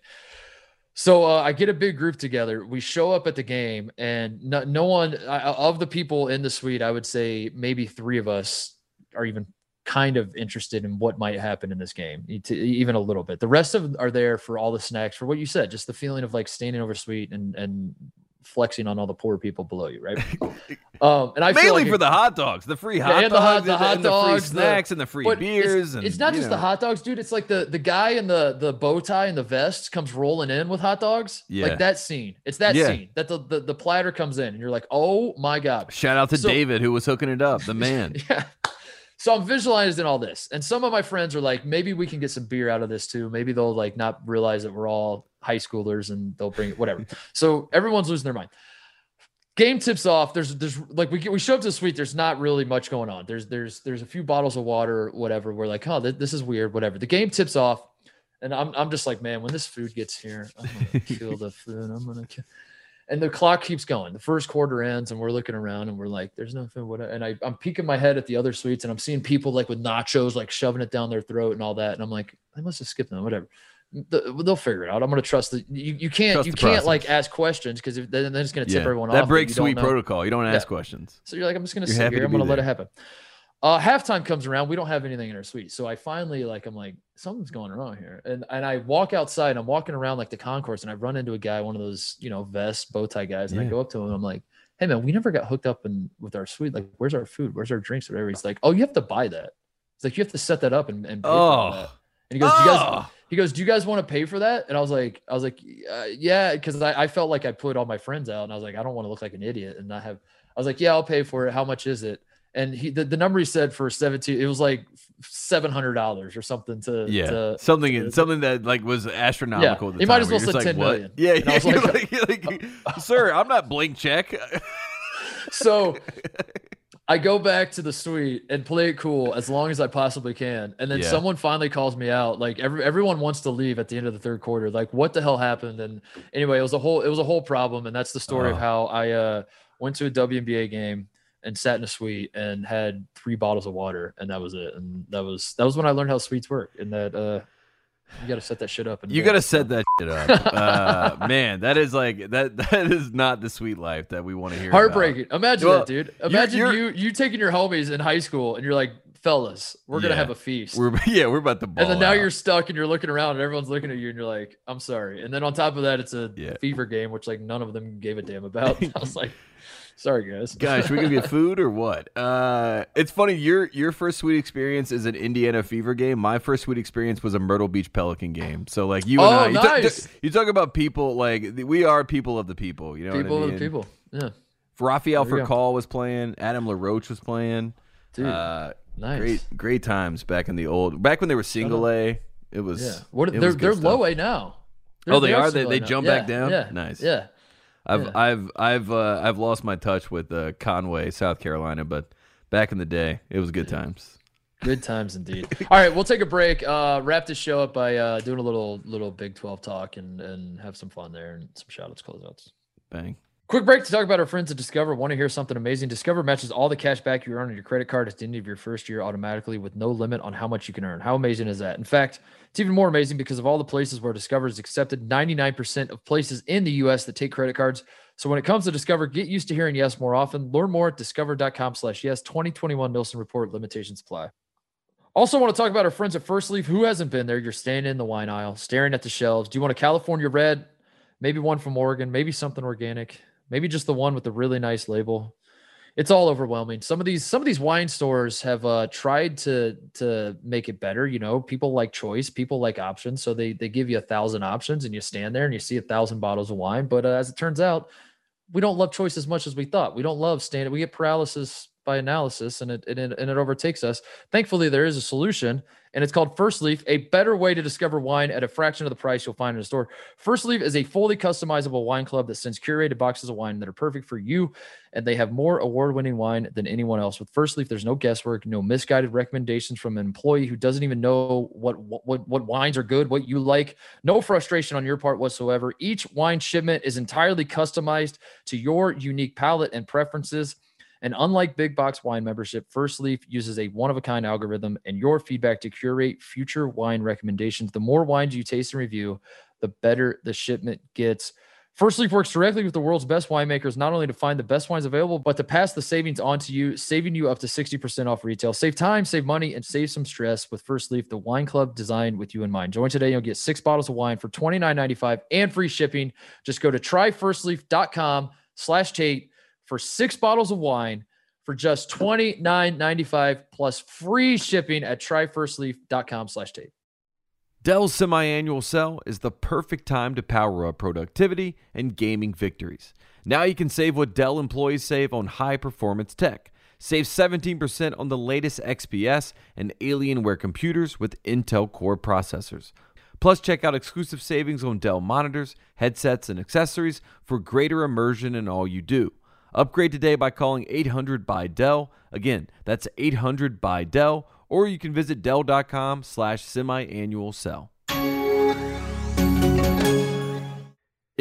So uh, I get a big group together. We show up at the game, and no, no one I, of the people in the suite, I would say maybe three of us are even kind of interested in what might happen in this game, even a little bit. The rest of them are there for all the snacks, for what you said, just the feeling of like standing over suite and and flexing on all the poor people below you, right? um, and I mainly feel like for it, the hot dogs, the free hot yeah, and the hot, dogs, the hot and dogs, the free snacks, the, and the free beers. It's, and, it's not just know. the hot dogs, dude. It's like the the guy in the the bow tie and the vest comes rolling in with hot dogs. Yeah. Like that scene. It's that yeah. scene that the, the the platter comes in, and you're like, oh my god! Shout out to so, David who was hooking it up, the man. yeah. So I'm visualizing all this, and some of my friends are like, maybe we can get some beer out of this too. Maybe they'll like not realize that we're all high schoolers and they'll bring it, whatever. So everyone's losing their mind. Game tips off. There's, there's like, we get, we show up to the suite. There's not really much going on. There's, there's, there's a few bottles of water, whatever. We're like, oh, th- this is weird, whatever. The game tips off. And I'm, I'm just like, man, when this food gets here, I'm going to kill the food. I'm going to kill. And the clock keeps going. The first quarter ends, and we're looking around, and we're like, there's nothing. What? And I, I'm peeking my head at the other suites, and I'm seeing people like with nachos, like shoving it down their throat and all that. And I'm like, I must have skipped them, whatever. The, they'll figure it out. I'm going to trust the you. You can't trust you can't process. Like ask questions because then, then it's going to tip yeah. everyone that off. That breaks sweet protocol. You don't ask yeah. questions. So you're like, I'm just going to sit here. I'm going to let it happen. Uh, halftime comes around. We don't have anything in our suite. So I finally like I'm like something's going wrong here, and and I walk outside. And I'm walking around like the concourse, and I run into a guy, one of those you know vest bow tie guys, and yeah. I go up to him. And I'm like, hey man, we never got hooked up in with our suite. Like, where's our food? Where's our drinks? Whatever. He's like, oh, you have to buy that. It's like you have to set that up and and pay oh. for that. And he goes, oh. you guys. He goes, do you guys want to pay for that? And I was like, I was like, uh, yeah, because I, I felt like I put all my friends out, and I was like, I don't want to look like an idiot and not have. I was like, yeah, I'll pay for it. How much is it? And he, the, the number he said for seventeen, it was like seven hundred dollars or something to yeah to, something to, something that like was astronomical. Yeah, he might as well said like, ten what? million. Yeah, and yeah. I was like, like, you're like sir, I'm not blank check. So. I go back to the suite and play it cool as long as I possibly can. And then yeah. someone finally calls me out. Like every, everyone wants to leave at the end of the third quarter. Like what the hell happened? And anyway, it was a whole, it was a whole problem. And that's the story oh. of how I uh, went to a W N B A game and sat in a suite and had three bottles of water. And that was it. And that was, that was when I learned how suites work and that, uh, you got to set that shit up. And you got to set that shit up. Uh, man, that is like, that, that is not the sweet life that we want to hear. Heartbreaking. About. Imagine well, that, dude. Imagine you're, you're, you you taking your homies in high school and you're like, fellas, we're yeah, going to have a feast. We're, yeah, we're about to ball And then now out. You're stuck and you're looking around and everyone's looking at you and you're like, I'm sorry. And then on top of that, it's a yeah. Fever game, which like none of them gave a damn about. I was like, sorry, guys. Guys, should we go get food or what? Uh, it's funny. Your your first suite experience is an Indiana Fever game. My first suite experience was a Myrtle Beach Pelican game. So, like, you and oh, I. Nice. You, talk, you talk about people, like, we are people of the people. You know people what I mean? People of the people. Yeah. Rafael Furcal go. was playing. Adam LaRoche was playing. Dude, uh, nice. Great, great times back in the old. Back when they were single A, it was. Yeah. What it they're was they're stuff. Low A now. They're, oh, they, they are. They they jump yeah, back down. Yeah, nice. Yeah. I've yeah. I've I've uh, I've lost my touch with uh, Conway, South Carolina, but back in the day, it was good yeah. times. Good times indeed. All right, we'll take a break. Uh, wrap this show up by uh, doing a little little Big twelve talk and and have some fun there and some shout outs, closeouts. Bang. Quick break to talk about our friends at Discover. Want to hear something amazing? Discover matches all the cash back you earn on your credit card at the end of your first year automatically with no limit on how much you can earn. How amazing is that? In fact, it's even more amazing because of all the places where Discover is accepted, ninety-nine percent of places in the U S that take credit cards. So when it comes to Discover, get used to hearing yes more often. Learn more at discover.com slash yes. twenty twenty-one Nielsen Report, limitations apply. Also want to talk about our friends at First Leaf. Who hasn't been there? You're standing in the wine aisle, staring at the shelves. Do you want a California red? Maybe one from Oregon, maybe something organic. Maybe just the one with the really nice label. It's all overwhelming. Some of these some of these wine stores have uh, tried to to make it better. You know, people like choice, people like options. So they they give you a thousand options, and you stand there and you see a thousand bottles of wine. But uh, as it turns out, we don't love choice as much as we thought. We don't love standing. We get paralysis by analysis, and it, and it and it overtakes us. Thankfully, there is a solution, and it's called First Leaf, a better way to discover wine at a fraction of the price you'll find in a store. First Leaf is a fully customizable wine club that sends curated boxes of wine that are perfect for you, and they have more award-winning wine than anyone else. With First Leaf, there's no guesswork, no misguided recommendations from an employee who doesn't even know what what what wines are good, what you like, no frustration on your part whatsoever. Each wine shipment is entirely customized to your unique palate and preferences. And unlike big box wine membership, First Leaf uses a one-of-a-kind algorithm and your feedback to curate future wine recommendations. The more wines you taste and review, the better the shipment gets. First Leaf works directly with the world's best winemakers, not only to find the best wines available, but to pass the savings on to you, saving you up to sixty percent off retail. Save time, save money, and save some stress with First Leaf, the wine club designed with you in mind. Join today. You'll get six bottles of wine for twenty-nine ninety-five and free shipping. Just go to tryfirstleaf.com slash Tate. For six bottles of wine for just twenty-nine ninety-five plus free shipping at tryfirstleaf.com slash tape. Dell's semi-annual sale is the perfect time to power up productivity and gaming victories. Now you can save what Dell employees save on high-performance tech. Save seventeen percent on the latest X P S and Alienware computers with Intel Core processors. Plus, check out exclusive savings on Dell monitors, headsets, and accessories for greater immersion in all you do. Upgrade today by calling eight hundred by Dell. Again, that's eight hundred by Dell, or you can visit Dell.com slash semi-annual sell. It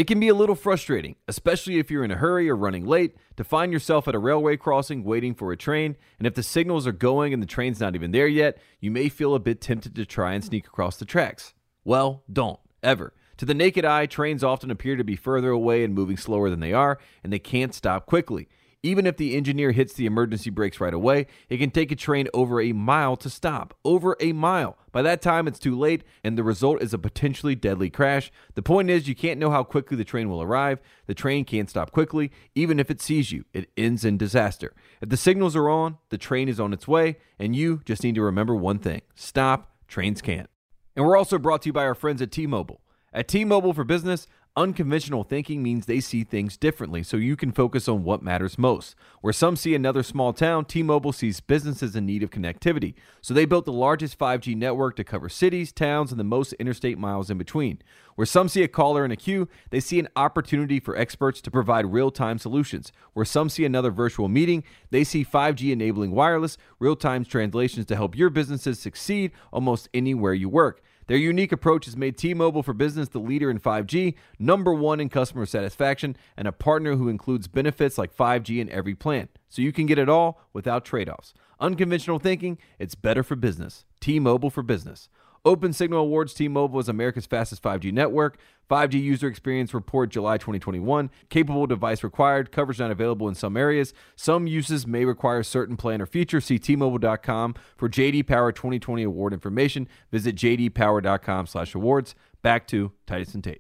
can be a little frustrating, especially if you're in a hurry or running late, to find yourself at a railway crossing waiting for a train, and if the signals are going and the train's not even there yet, you may feel a bit tempted to try and sneak across the tracks. Well, don't, ever. To the naked eye, trains often appear to be further away and moving slower than they are, and they can't stop quickly. Even if the engineer hits the emergency brakes right away, it can take a train over a mile to stop. Over a mile. By that time, it's too late, and the result is a potentially deadly crash. The point is, you can't know how quickly the train will arrive. The train can't stop quickly. Even if it sees you, it ends in disaster. If the signals are on, the train is on its way, and you just need to remember one thing. Stop. Trains can't. And we're also brought to you by our friends at T-Mobile. At T-Mobile for Business, unconventional thinking means they see things differently, so you can focus on what matters most. Where some see another small town, T-Mobile sees businesses in need of connectivity. So they built the largest five G network to cover cities, towns, and the most interstate miles in between. Where some see a caller in a queue, they see an opportunity for experts to provide real-time solutions. Where some see another virtual meeting, they see five G enabling wireless, real-time translations to help your businesses succeed almost anywhere you work. Their unique approach has made T-Mobile for Business the leader in five G, number one in customer satisfaction, and a partner who includes benefits like five G in every plan. So you can get it all without trade-offs. Unconventional thinking, it's better for business. T-Mobile for Business. Open Signal Awards, T-Mobile is America's fastest five G network. five G user experience report July twenty twenty-one. Capable device required. Coverage not available in some areas. Some uses may require certain plan or feature. See T Mobile dot com for J D Power twenty twenty award information. Visit jdpower.com slash awards. Back to Titus and Tate.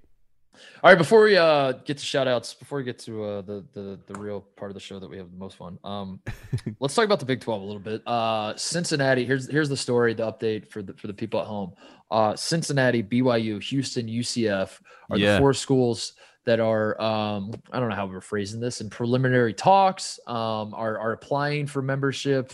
All right, before we uh, get to shout-outs, before we get to uh, the, the the real part of the show that we have the most fun, um, let's talk about the Big twelve a little bit. Uh, Cincinnati, here's here's the story, the update for the for the people at home. Uh, Cincinnati, B Y U, Houston, U C F are yeah. the four schools that are, um, I don't know how we're phrasing this, in preliminary talks, um, are, are applying for membership,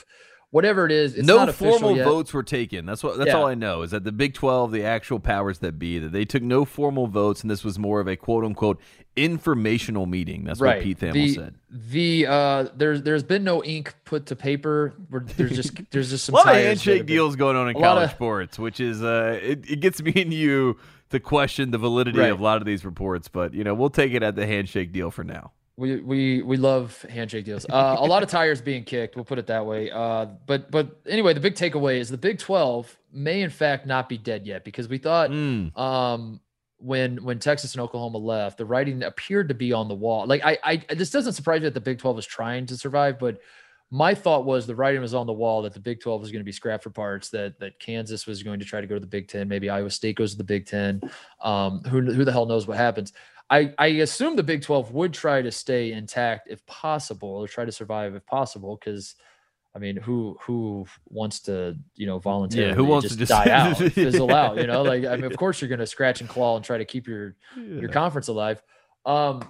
whatever it is. It's no not formal yet. Votes were taken. That's what. That's yeah. all I know is that the Big twelve, the actual powers that be, that they took no formal votes, and this was more of a quote unquote informational meeting. That's right. what Pete Thamel the, said. The uh, there's there's been no ink put to paper. We're, there's just there's just some a lot of handshake deals going on in a college of, sports, which is uh, it, it gets me and you to question the validity right. of a lot of these reports. But you know, we'll take it at the handshake deal for now. We we we love handshake deals. Uh, a lot of tires being kicked. We'll put it that way. Uh, but but anyway, the big takeaway is the Big twelve may in fact not be dead yet, because we thought mm. um, when when Texas and Oklahoma left, the writing appeared to be on the wall. Like I I this doesn't surprise me that the Big twelve is trying to survive, but my thought was the writing was on the wall that the Big twelve was going to be scrapped for parts, that that Kansas was going to try to go to the Big Ten, maybe Iowa State goes to the Big Ten. Um, who who the hell knows what happens? I, I assume the Big twelve would try to stay intact if possible, or try to survive if possible, because, I mean, who who wants to, you know, volunteer? Yeah, who wants just to just die out, fizzle out, you know? Like, I mean, of course you're going to scratch and claw and try to keep your yeah. your conference alive. Um,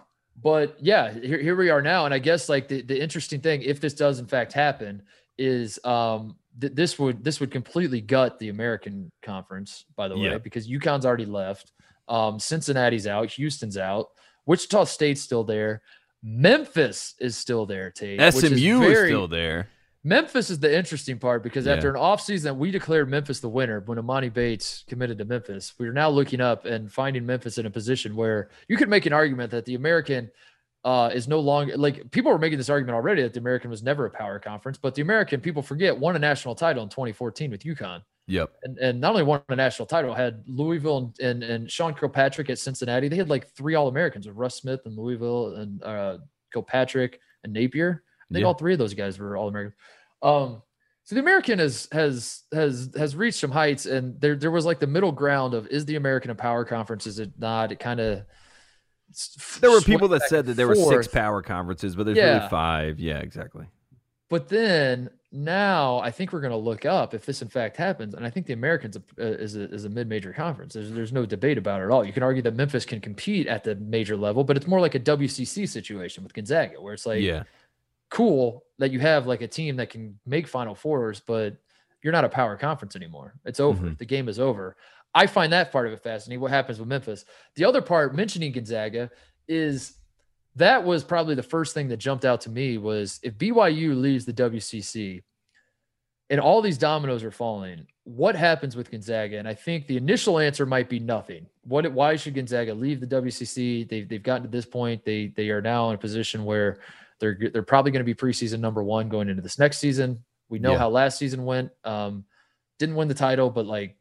but, yeah, here, here we are now. And I guess, like, the, the interesting thing, if this does in fact happen, is um, th- this would this would completely gut the American Conference, by the yeah. way, because UConn's already left. Um, Cincinnati's out, Houston's out, Wichita State's still there, Memphis is still there, Tate. S M U which is, very, is still there. Memphis is the interesting part, because yeah. after an offseason, we declared Memphis the winner when Imani Bates committed to Memphis. We're now looking up and finding Memphis in a position where you could make an argument that the American uh, is no longer, like, people were making this argument already that the American was never a power conference, but the American, people forget, won a national title in twenty fourteen with UConn. Yep. And and not only won a national title, had Louisville and, and, and Sean Kilpatrick at Cincinnati. They had like three All-Americans with Russ Smith and Louisville and uh, Kilpatrick and Napier. I think yeah. all three of those guys were All-Americans. Um, so the American has has has has reached some heights, and there there was like the middle ground of, is the American a power conference? Is it not? It kind of there were people that said that there forth. were six power conferences, but there's yeah. really five. Yeah, exactly. But then now I think we're going to look up if this in fact happens. And I think the Americans uh, is a, is a mid-major conference. There's, there's no debate about it at all. You can argue that Memphis can compete at the major level, but it's more like a W C C situation with Gonzaga, where it's like, yeah. cool that you have like a team that can make Final Fours, but you're not a power conference anymore. It's over. Mm-hmm. The game is over. I find that part of it fascinating. What happens with Memphis? The other part mentioning Gonzaga is, that was probably the first thing that jumped out to me, was if B Y U leaves the W C C and all these dominoes are falling, what happens with Gonzaga? And I think the initial answer might be nothing. What? Why should Gonzaga leave the W C C? They've, they've gotten to this point. They they are now in a position where they're they're probably going to be preseason number one going into this next season. We know yeah. how last season went. Um, didn't win the title, but like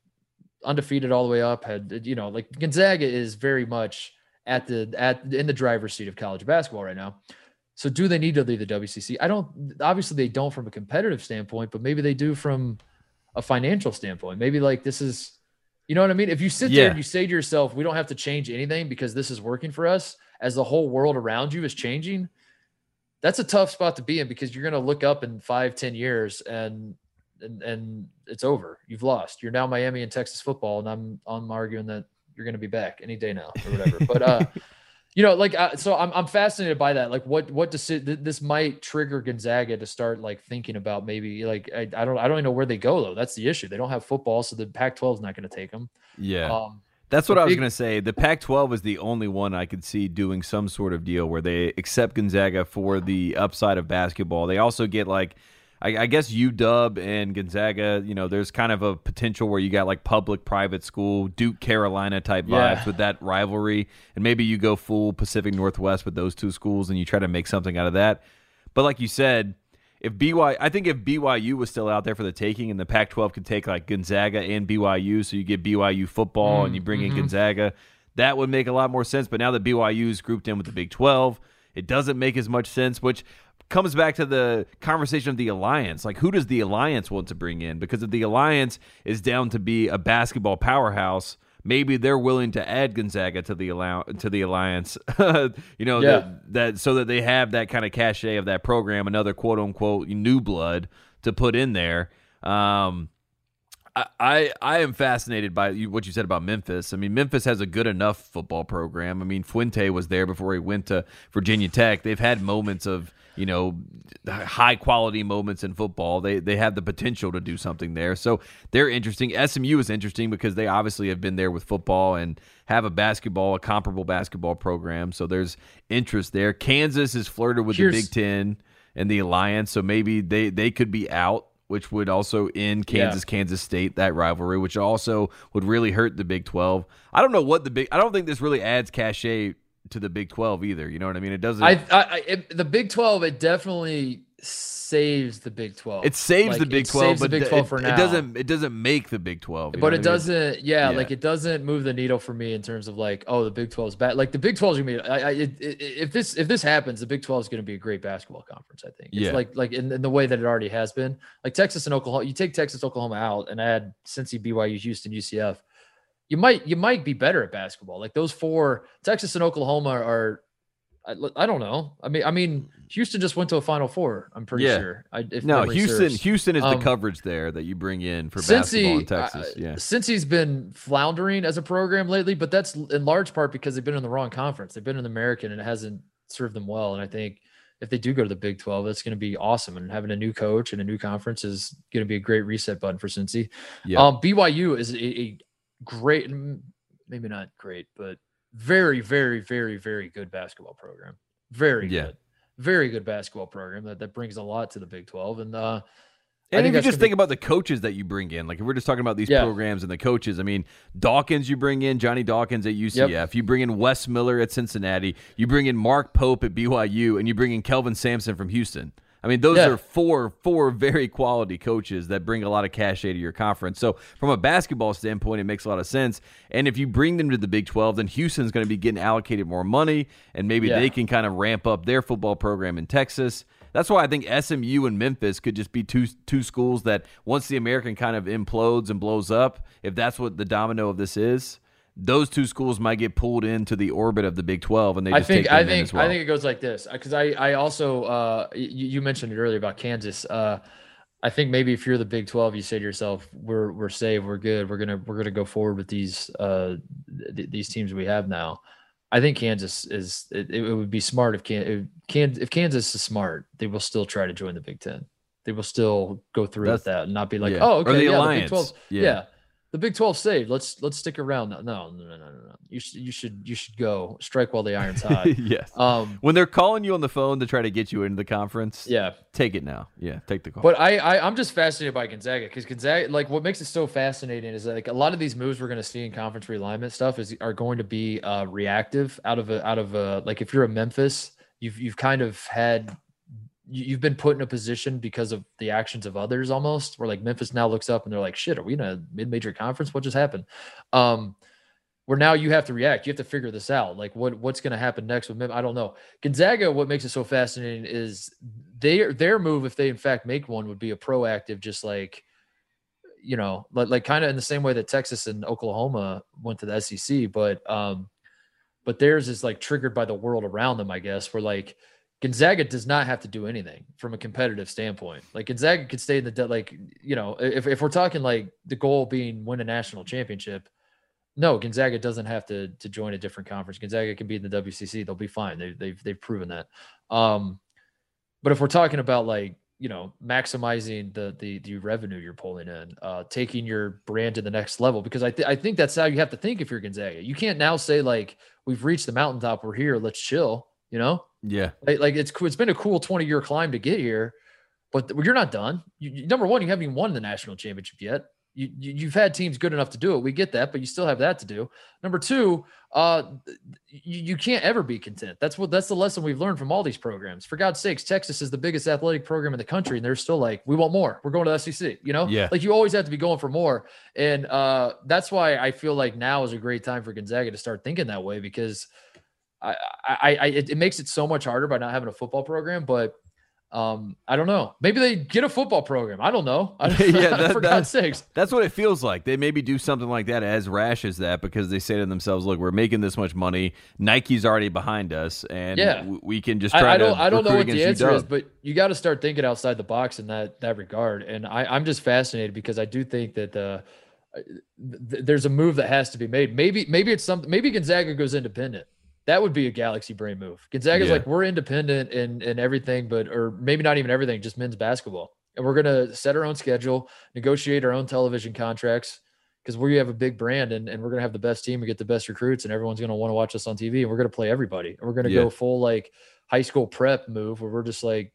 undefeated all the way up. Had you know like Gonzaga is very much at the at in the driver's seat of college basketball right now. So do they need to leave the W C C? I don't, obviously they don't from a competitive standpoint, but maybe they do from a financial standpoint. Maybe like this is, you know what I mean? If you sit yeah. there and you say to yourself, we don't have to change anything because this is working for us, as the whole world around you is changing, that's a tough spot to be in, because you're going to look up in five, ten years and, and, and it's over. You've lost. You're now Miami and Texas football. And I'm, I'm arguing that you're going to be back any day now or whatever. But, uh, you know, like, uh, so I'm, I'm fascinated by that. Like what, what does it, th- this might trigger Gonzaga to start like thinking about maybe like, I, I don't, I don't even know where they go though. That's the issue. They don't have football. So the Pac twelve is not going to take them. Yeah. Um, That's what I was going to say. The Pac twelve is the only one I could see doing some sort of deal where they accept Gonzaga for the upside of basketball. They also get like, I, I guess U W and Gonzaga, you know, there's kind of a potential where you got like public-private school, Duke, Carolina type vibes yeah. with that rivalry, and maybe you go full Pacific Northwest with those two schools and you try to make something out of that. But like you said, if B Y U, I think if B Y U was still out there for the taking, and the Pac twelve could take like Gonzaga and B Y U, so you get B Y U football mm, and you bring mm-hmm. in Gonzaga, that would make a lot more sense. But now that B Y U is grouped in with the Big twelve, it doesn't make as much sense, which comes back to the conversation of the alliance. Like, who does the alliance want to bring in? Because if the alliance is down to be a basketball powerhouse, maybe they're willing to add Gonzaga to the allow- to the alliance, you know, yeah. that, that so that they have that kind of cachet of that program, another quote unquote new blood to put in there. Um, I, I am fascinated by what you said about Memphis. I mean, Memphis has a good enough football program. I mean, Fuente was there before he went to Virginia Tech. They've had moments of, you know, high-quality moments in football. They they have the potential to do something there. So they're interesting. S M U is interesting because they obviously have been there with football and have a basketball, a comparable basketball program. So there's interest there. Kansas has flirted with Cheers. the Big Ten and the Alliance, so maybe they, they could be out, which would also end Kansas, yeah. Kansas State, that rivalry, which also would really hurt the Big twelve. I don't know what the Big – I don't think this really adds cachet to the Big twelve either. You know what I mean? It doesn't – I, I it, the Big twelve, it definitely saves the Big twelve. It saves like, the Big twelve, but Big twelve it, for now. It doesn't, it doesn't make the Big twelve. But it mean? doesn't – yeah, yeah, like it doesn't move the needle for me in terms of like, oh, the Big twelve is bad. Like the Big twelve is going to be – I, I it, it, if this if this happens, the Big twelve is going to be a great basketball conference, I think. It's yeah. like like in, in the way that it already has been. Like Texas and Oklahoma – you take Texas, Oklahoma out and add Cincy, B Y U, Houston, U C F. You might you might be better at basketball. Like those four, Texas and Oklahoma are, I, I don't know. I mean, I mean, Houston just went to a Final Four. I'm pretty yeah. sure. I, if no, Houston, serves. Houston is um, the coverage there that you bring in for Cincy, basketball in Texas. Yeah, Cincy's been floundering as a program lately, but that's in large part because they've been in the wrong conference. They've been in the American, and it hasn't served them well. And I think if they do go to the Big twelve, that's going to be awesome. And having a new coach and a new conference is going to be a great reset button for Cincy. Yeah. Um, B Y U is a, a great, maybe not great, but very, very, very, very good basketball program. Very yeah. good, very good basketball program that, that brings a lot to the Big twelve. And uh, and if you just think be- about the coaches that you bring in, like if we're just talking about these yeah. programs and the coaches, I mean, Dawkins, you bring in Johnny Dawkins at U C F, yep. you bring in Wes Miller at Cincinnati, you bring in Mark Pope at B Y U, and you bring in Kelvin Sampson from Houston. I mean, those yeah. are four four very quality coaches that bring a lot of cachet to your conference. So from a basketball standpoint, it makes a lot of sense. And if you bring them to the Big twelve, then Houston's going to be getting allocated more money, and maybe yeah. they can kind of ramp up their football program in Texas. That's why I think S M U and Memphis could just be two two schools that once the American kind of implodes and blows up, if that's what the domino of this is, those two schools might get pulled into the orbit of the Big twelve, and they just I think, take them I think, in as well. I think it goes like this, because I, I also uh, – you, you mentioned it earlier about Kansas. Uh, I think maybe if you're the Big twelve, you say to yourself, we're we're safe, we're good, we're gonna we're gonna go forward with these uh, th- these teams we have now. I think Kansas is it, – it would be smart if Can, – if, if Kansas is smart, they will still try to join the Big Ten. They will still go through That's, with that and not be like, yeah. oh, okay, or the yeah, Alliance. The Big twelve, yeah. yeah. The Big twelve saved. Let's let's stick around. No, no, no, no, no. no. You should you should you should go strike while the iron's hot. yes. Um, when they're calling you on the phone to try to get you into the conference, yeah, take it now. Yeah, take the call. But I, I I'm just fascinated by Gonzaga because Gonzaga, like, what makes it so fascinating is like a lot of these moves we're going to see in conference realignment stuff is are going to be uh, reactive out of a, out of a, like if you're a Memphis, you've you've kind of had. You've been put in a position because of the actions of others almost, where like Memphis now looks up and they're like, shit, are we in a mid-major conference? What just happened? Um, where now you have to react. You have to figure this out. Like what, what's going to happen next with Memphis? I don't know. Gonzaga, what makes it so fascinating is they, their move, if they in fact make one, would be a proactive, just like, you know, like, like kind of in the same way that Texas and Oklahoma went to the S E C, but, um, but theirs is like triggered by the world around them, I guess, where like, Gonzaga does not have to do anything from a competitive standpoint. Like Gonzaga could stay in the, de- like, you know, if, if we're talking like the goal being win a national championship, no, Gonzaga doesn't have to to join a different conference. Gonzaga can be in the W C C. They'll be fine. They, they've, they've proven that. Um, but if we're talking about like, you know, maximizing the, the, the revenue you're pulling in, uh, taking your brand to the next level, because I th- I think that's how you have to think. If you're Gonzaga, you can't now say like, we've reached the mountaintop. We're here. Let's chill. You know? Yeah. Like, like it's it's been a cool twenty year climb to get here, but you're not done. You, you, number one, you haven't even won the national championship yet. You, you, you've had teams good enough to do it. We get that, but you still have that to do. Number two, uh, you, you can't ever be content. That's what, that's the lesson we've learned from all these programs. For God's sakes, Texas is the biggest athletic program in the country, and they're still like, we want more. We're going to the S E C, you know? Yeah. Like you always have to be going for more. And uh, that's why I feel like now is a great time for Gonzaga to start thinking that way, because – I, I, I, it makes it so much harder by not having a football program, but Um, I don't know. Maybe they get a football program. I don't know. I, yeah, that, for God's sakes. That's what it feels like. They maybe do something like that, as rash as that, because they say to themselves, look, we're making this much money. Nike's already behind us, and yeah. we can just try I, I don't, to I don't know what the answer is, but you got to start thinking outside the box in that that regard. And I, I'm just fascinated because I do think that uh, th- there's a move that has to be made. Maybe maybe it's something. Maybe Gonzaga goes independent. That would be a galaxy brain move. Gonzaga's yeah. like, we're independent in, in everything, but, or maybe not even everything, just men's basketball. And we're going to set our own schedule, negotiate our own television contracts, because we have a big brand and, and we're going to have the best team. We get the best recruits and everyone's going to want to watch us on T V, and we're going to play everybody. And we're going to yeah. go full like high school prep move where we're just like,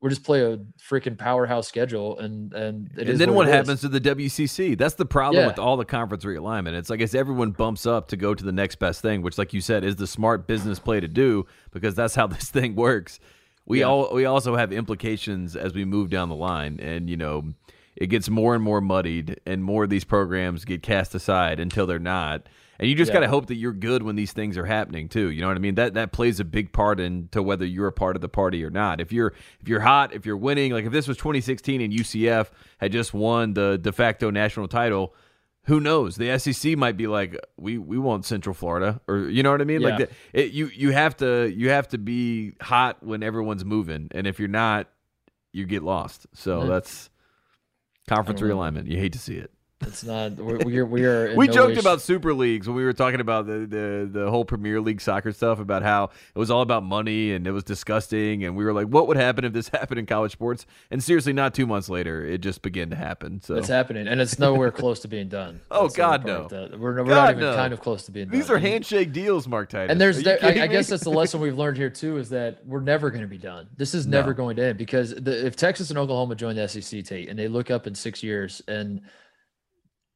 we're just play a freaking powerhouse schedule. And, and, it and is then what, what happens is. to the W C C? That's the problem yeah. with all the conference realignment. It's like, as everyone bumps up to go to the next best thing, which, like you said, is the smart business play to do, because that's how this thing works. We yeah. all, we also have implications as we move down the line, and, you know, it gets more and more muddied, and more of these programs get cast aside until they're not. And you just yeah. got to hope that you're good when these things are happening too. You know what I mean? That that plays a big part into whether you're a part of the party or not. If you're if you're hot, if you're winning, like if this was twenty sixteen and U C F had just won the de facto national title, who knows? The S E C might be like, we we want Central Florida, or you know what I mean? Yeah. Like the, it, you you have to you have to be hot when everyone's moving, and if you're not, you get lost. So mm-hmm. that's conference realignment. You hate to see it. It's not. We are. We, are we no joked sh- about Super Leagues when we were talking about the, the the whole Premier League soccer stuff, about how it was all about money and it was disgusting. And we were like, what would happen if this happened in college sports? And seriously, not two months later, it just began to happen. So it's happening, and it's nowhere close to being done. Oh that's God, no. We're, we're God, not even no. kind of close to being done. These are handshake deals, Mark Titus. And there's, there, I, I guess that's the lesson we've learned here too, is that we're never going to be done. This is never no. going to end, because the, if Texas and Oklahoma join the S E C, Tate, and they look up in six years and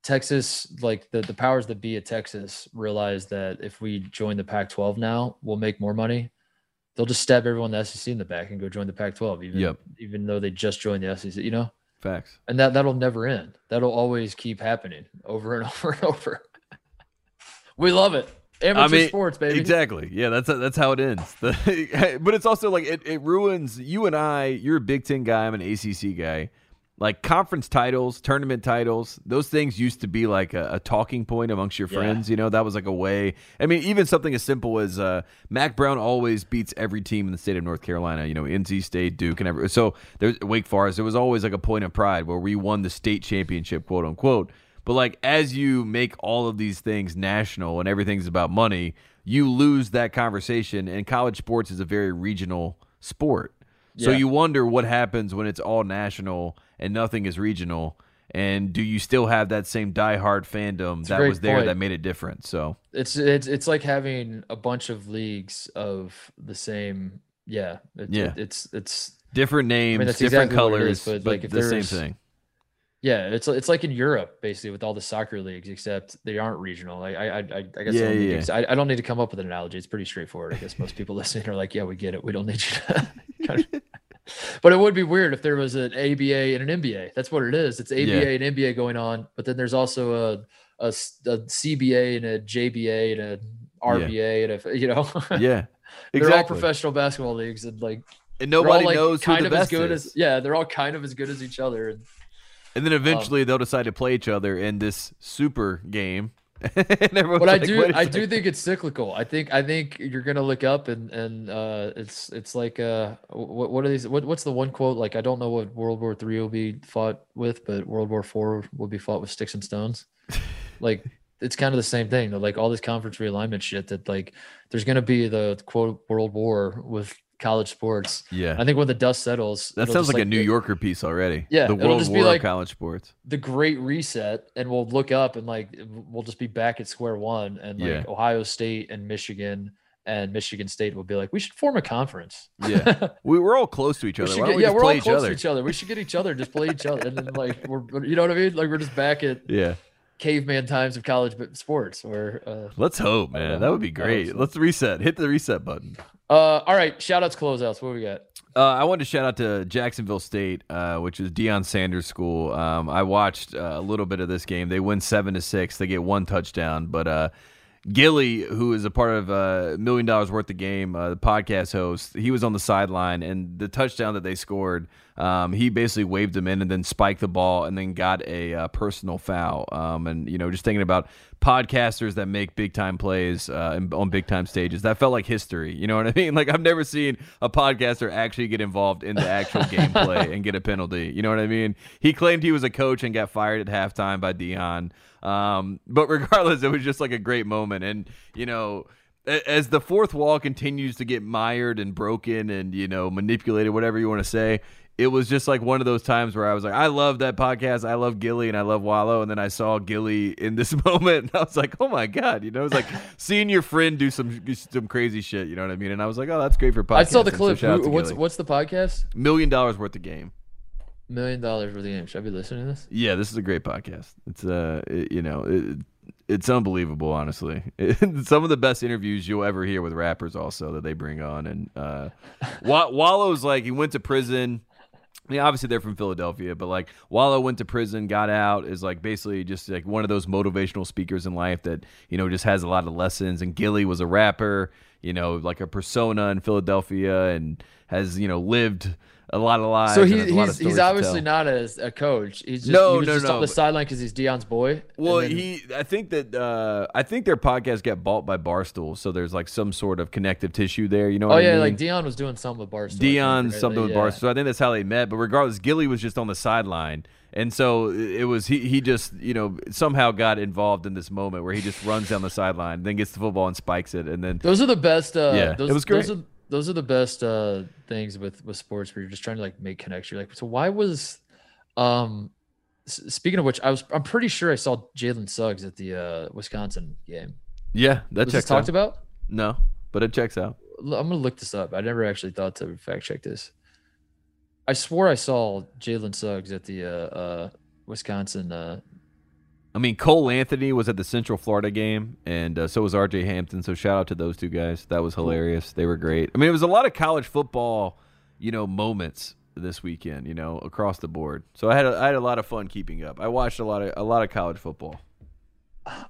Texas, like the, the powers that be at Texas, realize that if we join the Pac twelve now, we'll make more money. They'll just stab everyone in the S E C in the back and go join the Pac twelve, even yep. even though they just joined the S E C, you know? Facts. And that, that'll never end. That'll always keep happening over and over and over. We love it. Amateur I mean, sports, baby. Exactly. Yeah, that's that's how it ends. The, but it's also like it, it ruins you and I. You're a Big Ten guy. I'm an A C C guy. Like conference titles, tournament titles, those things used to be like a, a talking point amongst your friends. Yeah. You know, that was like a way. I mean, even something as simple as uh, Mac Brown always beats every team in the state of North Carolina. You know, N C State, Duke, and every so there's Wake Forest. It was always like a point of pride where we won the state championship, quote unquote. But like as you make all of these things national and everything's about money, you lose that conversation. And college sports is a very regional sport, yeah. so you wonder what happens when it's all national and nothing is regional, and do you still have that same diehard fandom that was there point. that made it different? So it's it's it's like having a bunch of leagues of the same, yeah, it, yeah. It, it's it's different names, I mean, different exactly colors, is, but, but like if the same thing. Yeah, it's it's like in Europe basically with all the soccer leagues, except they aren't regional. I I I, I guess yeah, I, don't yeah. to, I, I don't need to come up with an analogy. It's pretty straightforward. I guess most people listening are like, yeah, we get it. We don't need you to kind of, but it would be weird if there was an A B A and an N B A. That's what it is. It's A B A yeah. and N B A going on, but then there's also a, a, a C B A and a J B A and a R B A yeah. and a, you know, yeah, exactly. They're all professional basketball leagues, and like, and nobody all, like, knows kind who the of best as good is. As yeah, they're all kind of as good as each other, and, and then eventually um, they'll decide to play each other in this super game. But like, I do, I do think it's cyclical. I think, I think you're gonna look up and and uh, it's it's like uh, what what are these? What what's the one quote? Like, I don't know what World War Three will be fought with, but World War Four will be fought with sticks and stones. Like, it's kind of the same thing. Like all this conference realignment shit. That like there's gonna be the quote World War with college sports. Yeah, I think when the dust settles, that sounds like, like a New Yorker piece already. Yeah, the World War like of college sports, the Great Reset, and we'll look up and like we'll just be back at square one, and like yeah. Ohio State and Michigan and Michigan State will be like, we should form a conference. Yeah, we we're all close to each other. We should, Why don't we yeah, just we're play all close other? to each other. We should get each other and just play each other, and then like we're you know what I mean? Like we're just back at yeah. caveman times of college sports. Or uh, let's hope, man. That would be great. So. Let's reset. Hit the reset button. Uh, all right, shout-outs, closeouts. What do we got? Uh, I wanted to shout-out to Jacksonville State, uh, which is Deion Sanders' school. Um, I watched uh, a little bit of this game. They win seven to six. They get one touchdown. But uh, Gilly, who is a part of uh, Million Dollars Worth of Game, uh, the podcast host, he was on the sideline, and the touchdown that they scored, um, he basically waved them in and then spiked the ball and then got a uh, personal foul. Um, and, you know, just thinking about podcasters that make big-time plays uh, on big-time stages, that felt like history. You know what I mean? Like, I've never seen a podcaster actually get involved in the actual gameplay and get a penalty. You know what I mean? He claimed he was a coach and got fired at halftime by Dion. Um, but regardless, it was just like a great moment. And, you know, as the fourth wall continues to get mired and broken and, you know, manipulated, whatever you want to say, it was just like one of those times where I was like, I love that podcast. I love Gilly and I love Wallow. And then I saw Gilly in this moment and I was like, oh my God, you know, it's like seeing your friend do some, some crazy shit. You know what I mean? And I was like, oh, that's great for podcast. I saw the clip. So what's, what's the podcast? Million Dollars Worth of Game. Million Dollars Worth of Game. Should I be listening to this? Yeah, this is a great podcast. It's uh, it, you know, it, it's unbelievable, honestly. It, some of the best interviews you'll ever hear with rappers, also that they bring on. And uh, Wallow's like, he went to prison. I mean, obviously they're from Philadelphia, but like Wallow went to prison, got out, is like basically just like one of those motivational speakers in life that, you know, just has a lot of lessons. And Gilly was a rapper, you know, like a persona in Philadelphia, and has, you know, lived a lot of lies. So he, he's lot of he's obviously not a, a coach. He's just, no, he was no, just no. on the sideline because he's Dion's boy. Well, then... he I think that uh, I think their podcast got bought by Barstool, so there's like some sort of connective tissue there. You know? What oh I yeah, mean? Like Dion was doing something with Barstool. Dion think, right? something like, with yeah. Barstool. I think that's how they met. But regardless, Gilly was just on the sideline. And so it was he, he just, you know, somehow got involved in this moment where he just runs down the sideline, then gets the football and spikes it. And then those are the best. Uh, yeah, those, it was great. Those are, those are the best uh, things with, with sports where you're just trying to like make connections. Like, so why was um, speaking of which, I was I'm pretty sure I saw Jalen Suggs at the uh, Wisconsin game. Yeah, that was checks this talked out. About? No, but it checks out. I'm gonna look this up. I never actually thought to fact check this. I swore I saw Jalen Suggs at the uh, uh, Wisconsin. Uh... I mean, Cole Anthony was at the Central Florida game, and uh, so was R J Hampton. So shout out to those two guys. That was hilarious. They were great. I mean, it was a lot of college football, you know, moments this weekend, you know, across the board. So I had a, I had a lot of fun keeping up. I watched a lot of a lot of college football.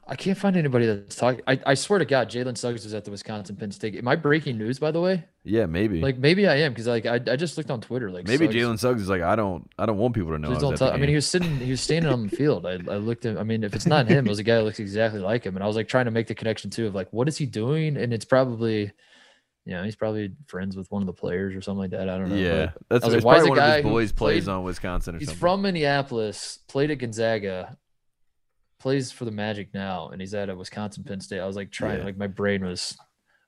I can't find anybody that's talking. I, I swear to God, Jalen Suggs was at the Wisconsin Penn State. Am I breaking news, by the way? Yeah, maybe. Like maybe I am because like I, I just looked on Twitter. Like maybe Jalen Suggs is like I don't I don't want people to know. I, don't I mean he was sitting he was standing on the field. I I looked at I mean if it's not him, it was a guy that looks exactly like him. And I was like trying to make the connection too of like what is he doing? And it's probably you know he's probably friends with one of the players or something like that. I don't know. Yeah, but that's I was like, why is a one guy of his boys plays played, on Wisconsin or he's something. He's from Minneapolis, played at Gonzaga. Plays for the Magic now, and he's at a Wisconsin Penn State. I was like trying, yeah. like my brain was,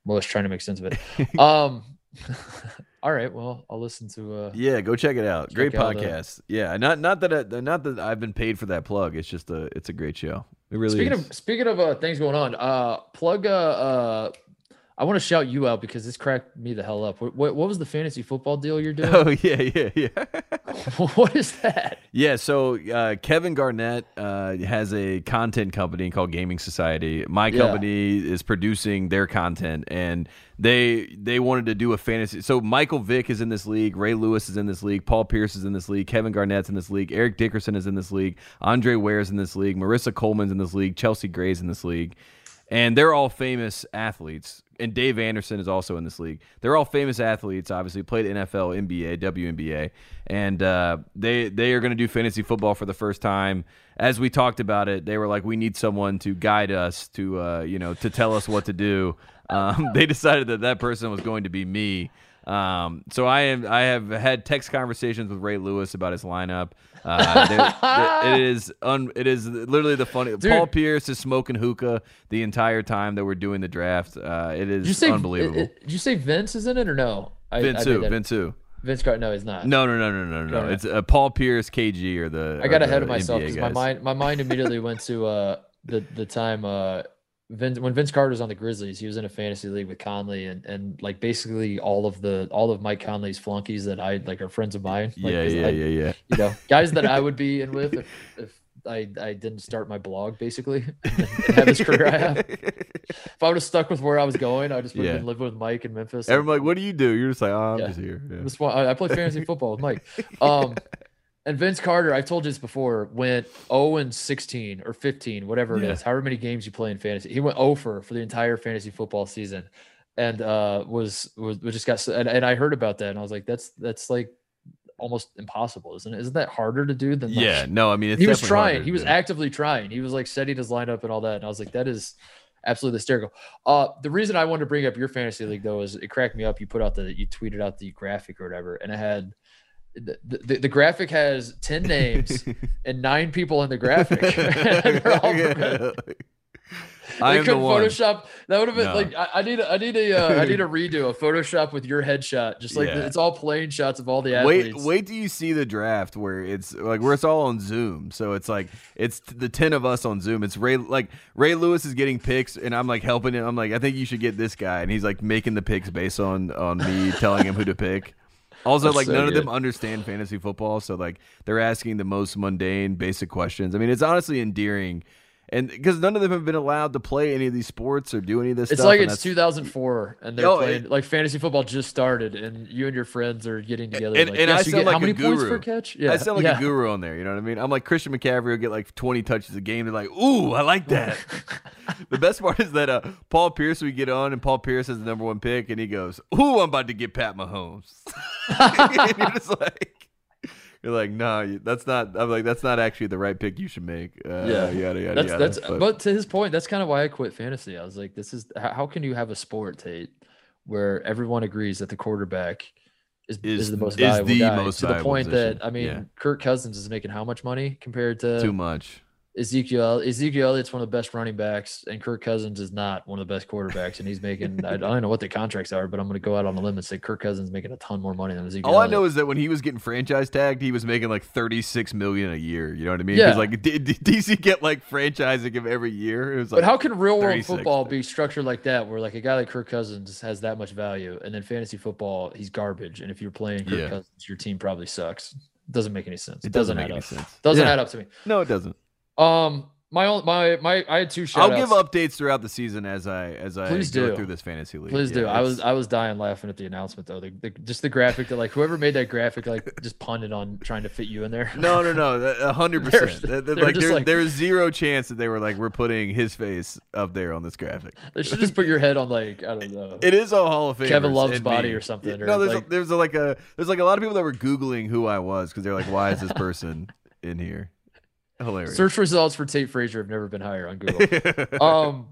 well, I was trying to make sense of it. Um, all right, well, I'll listen to. Uh, yeah, go check it out. Check great out podcast. The... Yeah, not not that I, not that I've been paid for that plug. It's just a it's a great show. It really. Speaking is. of speaking of uh, things going on, uh, plug. Uh, uh, I want to shout you out because this cracked me the hell up. What what, what was the fantasy football deal you're doing? Oh yeah, yeah, yeah. What is that? Yeah, so uh, Kevin Garnett uh, has a content company called Gaming Society. My yeah. company is producing their content, and they they wanted to do a fantasy. So Michael Vick is in this league. Ray Lewis is in this league. Paul Pierce is in this league. Kevin Garnett's in this league. Eric Dickerson is in this league. Andre Ware's in this league. Marissa Coleman's in this league. Chelsea Gray's in this league. And they're all famous athletes. And Dave Anderson is also in this league. They're all famous athletes, obviously. Played N F L, N B A, W N B A. And uh, they, they are going to do fantasy football for the first time. As we talked about it, they were like, we need someone to guide us, to uh, you know, to tell us what to do. Um, they decided that that person was going to be me. Um, so I am. I have had text conversations with Ray Lewis about his lineup. Uh, they're, they're, it is un, it is literally the funny. Dude. Paul Pierce is smoking hookah the entire time that we're doing the draft. Uh, it is did say, unbelievable. It, it, did you say Vince is in it or no? I, Vince I who? Vince who? Vince Carter? No, he's not. No, no, no, no, no, no. no. It's uh, Paul Pierce, K G, or the. I got ahead of myself because my mind my mind immediately went to uh, the the time. Uh, Vince, when Vince Carter was on the Grizzlies, he was in a fantasy league with Conley and, and like basically all of the all of Mike Conley's flunkies that I like are friends of mine. Like, yeah, yeah, I, yeah, yeah. You know, guys that I would be in with if, if I I didn't start my blog basically and have this career I have. If I would have stuck with where I was going, I just would have yeah. been living with Mike in Memphis. Everyone's like, what do you do? You're just like, oh, I'm yeah. just here. Yeah. This one, I, I play fantasy football with Mike. Um, And Vince Carter, I've told you this before, went oh and sixteen or fifteen, whatever yeah. it is, however many games you play in fantasy. He went oh for for the entire fantasy football season, and uh, was, was was just got. And, and I heard about that, and I was like, that's that's like almost impossible, isn't it? Isn't that harder to do than? Yeah, like, no, I mean, it's he was trying. He was do. actively trying. He was like setting his lineup and all that, and I was like, that is absolutely hysterical. Uh, the reason I wanted to bring up your fantasy league though is it cracked me up. You put out the you tweeted out the graphic or whatever, and it had. The, the, the graphic has ten names and nine people in the graphic. They're all yeah. I am the one. Photoshop. That would have been no. like I, I need a, I need a uh, I need a redo a Photoshop with your headshot. Just like yeah. the, it's all plain shots of all the athletes. Wait, wait till you see the draft where it's like where it's all on Zoom. So it's like it's the ten of us on Zoom. It's Ray like Ray Lewis is getting picks and I'm like helping him. I'm like I think you should get this guy and he's like making the picks based on on me telling him who to pick. Also, That's like so none good. of them understand fantasy football, so like they're asking the most mundane, basic questions. I mean, it's honestly endearing, and because none of them have been allowed to play any of these sports or do any of this. It's stuff. It's like it's two thousand four, and they're oh, playing and, like fantasy football just started, and you and your friends are getting together. And, like, and yes, I sound you get, like how many a guru. Points per catch? Yeah, I sound like yeah. a guru on there. You know what I mean? I'm like Christian McCaffrey will get like twenty touches a game. They're like, ooh, I like that. The best part is that uh, Paul Pierce we get on, and Paul Pierce is the number one pick, and he goes, ooh, I'm about to get Pat Mahomes. And you're just like, you're like, no, nah, that's not. I'm like, that's not actually the right pick you should make. Uh, yeah, yada yada. That's, yada that's, but. but to his point, that's kind of why I quit fantasy. I was like, this is how can you have a sport, Tate, where everyone agrees that the quarterback is is, is the most valuable is the guy most to valuable the point position. that I mean, yeah. Kirk Cousins is making how much money compared to too much. Ezekiel Ezekiel Elliott's one of the best running backs, and Kirk Cousins is not one of the best quarterbacks, and he's making I, I don't know what the contracts are, but I'm going to go out on a limb and say Kirk Cousins is making a ton more money than Ezekiel All Elliott. I know is that when he was getting franchise tagged, he was making like thirty-six million dollars a year. You know what I mean? Yeah. Like, did D C get like franchising him every year? It was like but how can real world football be structured like that, where like a guy like Kirk Cousins has that much value, and then fantasy football he's garbage, and if you're playing Kirk yeah. Cousins, your team probably sucks. Doesn't make any sense. It doesn't, doesn't make add any up. sense. Doesn't yeah. add up to me. No, it doesn't. Um, my own, my, my, I had two shout outs. I'll give updates throughoughout the season as I, as I Please go do. through this fantasy league. Please yeah, do. I was, I was dying laughing at the announcement though. The, the, just the graphic that like whoever made that graphic, like just punted on trying to fit you in there. No, no, no. A hundred percent. Like there's like, there zero chance that they were like, we're putting his face up there on this graphic. They should just put your head on like, I don't know. It is a Hall of Fame. Kevin Love's body me. or something. Yeah, or no, there's, like, a, there's a, like a, there's like a lot of people that were Googling who I was. Cause they're like, why is this person in here? Hilarious. Search results for Tate Frazier have never been higher on Google. um,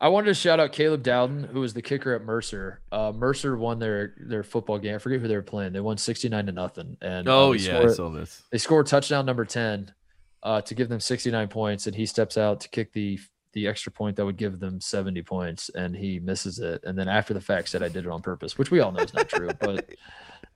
I wanted to shout out Caleb Dowden, who was the kicker at Mercer. Uh, Mercer won their their football game. I forget who they were playing. They won sixty-nine to nothing. And oh um, yeah, scored, I saw this. They scored touchdown number ten uh, to give them sixty-nine points, and he steps out to kick the the extra point that would give them seventy points, and he misses it. And then after the fact, said I did it on purpose, which we all know is not true, but.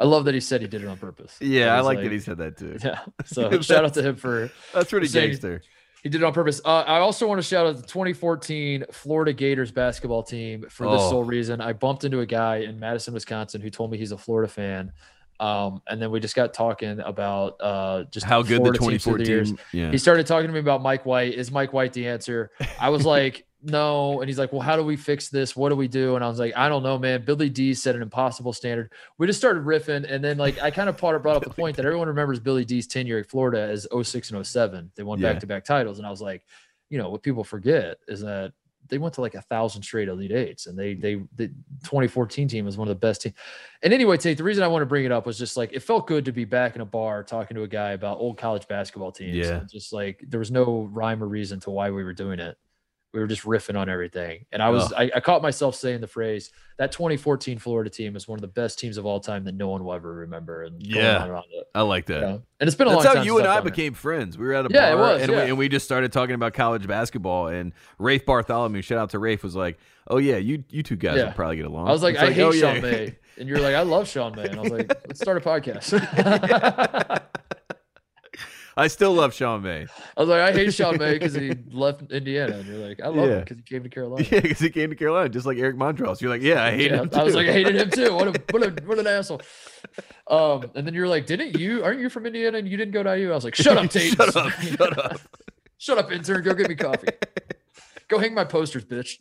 I love that he said he did it on purpose. Yeah, I like, like that he said that too. Yeah, so shout out to him for that's pretty for gangster. He did it on purpose. Uh, I also want to shout out the twenty fourteen Florida Gators basketball team for oh. this sole reason. I bumped into a guy in Madison, Wisconsin, who told me he's a Florida fan, um, and then we just got talking about uh, just how good Florida the twenty fourteen. The yeah. He started talking to me about Mike White. Is Mike White the answer? I was like. No. And he's like, well, how do we fix this? What do we do? And I was like, I don't know, man. Billy D set an impossible standard. We just started riffing. And then like, I kind of brought up the point that everyone remembers Billy D's tenure at Florida as oh six and oh seven. They won yeah. back-to-back titles. And I was like, you know, what people forget is that they went to like a thousand straight Elite Eights, and they, they, the twenty fourteen team was one of the best teams. And anyway, Tate, the reason I want to bring it up was just like, it felt good to be back in a bar talking to a guy about old college basketball teams. Yeah. And just like, there was no rhyme or reason to why we were doing it. We were just riffing on everything. And I was, oh. I, I caught myself saying the phrase that twenty fourteen Florida team is one of the best teams of all time that no one will ever remember. And yeah, on it, I like that. You know? And it's been a That's long time. That's how you and I became it. friends. We were at a yeah, bar it was, and, yeah. we, and we just started talking about college basketball, and Rafe Bartholomew, shout out to Rafe, was like, oh yeah, you, you two guys yeah. would probably get along. I was like, I, like, I hate oh, Sean yeah. May. And you're like, I love Sean May. And I was like, let's start a podcast. I still love Sean May. I was like, I hate Sean May because he left Indiana. And you're like, I love yeah. him because he came to Carolina. Yeah, because he came to Carolina, just like Eric Montross. You're like, yeah, I hate yeah, him too. I was like, I hated him too. What a what a what an asshole. Um, and then you're like, didn't you? Aren't you from Indiana? And you didn't go to I U? I was like, shut up, Tate. shut up. Shut up. Shut up, intern. Go get me coffee. Go hang my posters, bitch.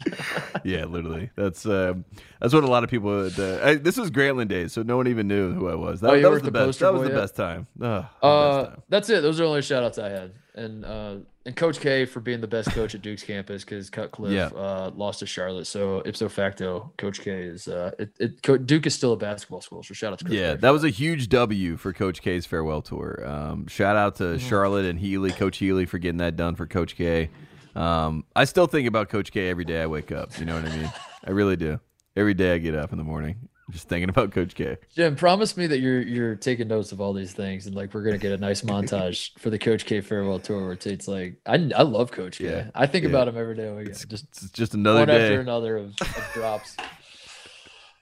Yeah, literally. That's um, that's what a lot of people. Would, uh, I, this was Grantland days, so no one even knew who I was. That, oh, that was the best. That was the best time. Ugh, uh, the best time. That's it. Those are the only shout outs I had. And uh, and Coach K for being the best coach at Duke's campus, because Cutcliffe yeah. uh, lost to Charlotte. So ipso facto, Coach K is uh, it, it, Duke is still a basketball school. So shout out to Coach yeah, K. That was a huge W for Coach K's farewell tour. Um, shout out to Charlotte and Healy, Coach Healy, for getting that done for Coach K. Um, I still think about Coach K every day I wake up. You know what I mean? I really do. Every day I get up in the morning, just thinking about Coach K. Jim, promise me that you're you're taking notes of all these things, and like we're gonna get a nice montage for the Coach K farewell tour where Tate's like, I, I love Coach K. Yeah, I think yeah. about him every day. Again. It's just it's just another one day after another of, of drops.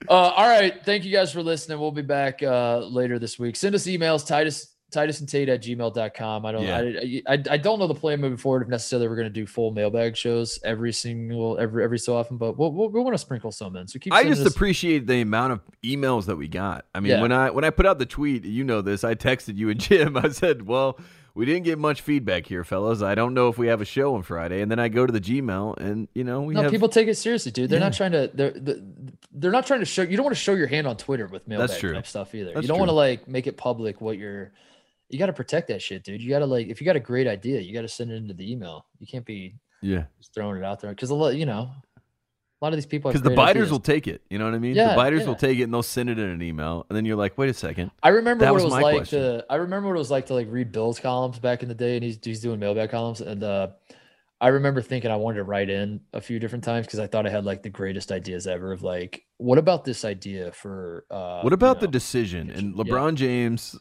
Uh, all right, thank you guys for listening. We'll be back uh, later this week. Send us emails, Titus. Titus and Tate at gmail dot com. I don't yeah. I, I I don't know the plan moving forward if necessarily we're going to do full mailbag shows every single every every so often, but we'll we'll, we'll want to sprinkle some in. So keep I just us. appreciate the amount of emails that we got. I mean, yeah. when I when I put out the tweet, you know this, I texted you and Jim. I said, "Well, we didn't get much feedback here, fellas. I don't know if we have a show on Friday." And then I go to the Gmail, and you know, we no have... people take it seriously, dude. They're yeah. not trying to. They're they're not trying to show. You don't want to show your hand on Twitter with mailbag type stuff either. That's you don't true. want to like make it public what you're. You got to protect that shit, dude. You got to like, if you got a great idea, you got to send it into the email. You can't be yeah just throwing it out there because a lot, you know, a lot of these people because the biters ideas. will take it. You know what I mean? Yeah, the biters yeah. will take it and they'll send it in an email, and then you're like, wait a second. I remember that what was it was my like question. to. I remember what it was like to like read Bill's columns back in the day, and he's he's doing mailbag columns, and uh, I remember thinking I wanted to write in a few different times because I thought I had like the greatest ideas ever of like, what about this idea for? Uh, what about you know, the decision and LeBron yeah. James?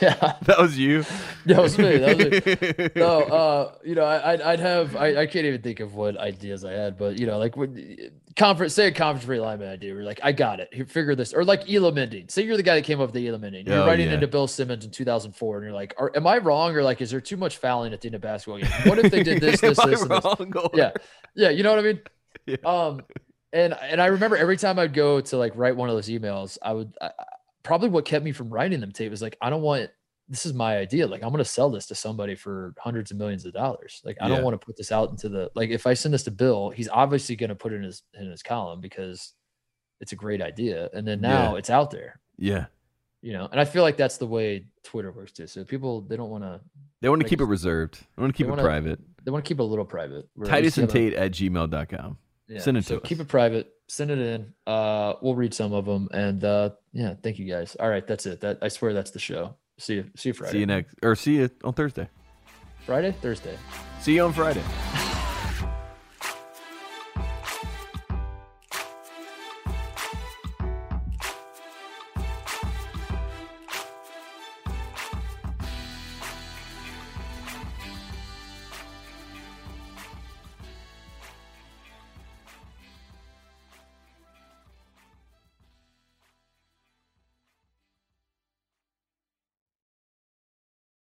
Yeah, that was you. That was me. That was me. No, uh, you know, I, I'd have. I, I can't even think of what ideas I had, but you know, like when, conference, say a conference realignment idea. We're like, I got it. Figure this, or like Elam Mending. Say you're the guy that came up with the Elam Mending. You're oh, writing yeah. into Bill Simmons in two thousand four, and you're like, are, am I wrong, or like, is there too much fouling at the end of basketball games? What if they did this, this, this, and this? Or... Yeah, yeah. You know what I mean? Yeah. Um, and and I remember every time I'd go to like write one of those emails, I would. I, Probably what kept me from writing them, Tate, was like, I don't want, this is my idea. Like, I'm going to sell this to somebody for hundreds of millions of dollars. Like, I yeah. don't want to put this out into the, like, if I send this to Bill, he's obviously going to put it in his, in his column because it's a great idea. And then now yeah. it's out there. Yeah. You know, and I feel like that's the way Twitter works too. So people, they don't want to, they want to like, keep it reserved. They want to keep it wanna, private. They want to keep it a little private. Titus and Tate at gmail dot com. Yeah, send it so to us. Keep it private. Send it in. Uh, we'll read some of them, and uh, yeah, thank you guys. All right, that's it. That I swear that's the show. See you. See you Friday. See you next, or see you on Thursday. Friday, Thursday. See you on Friday.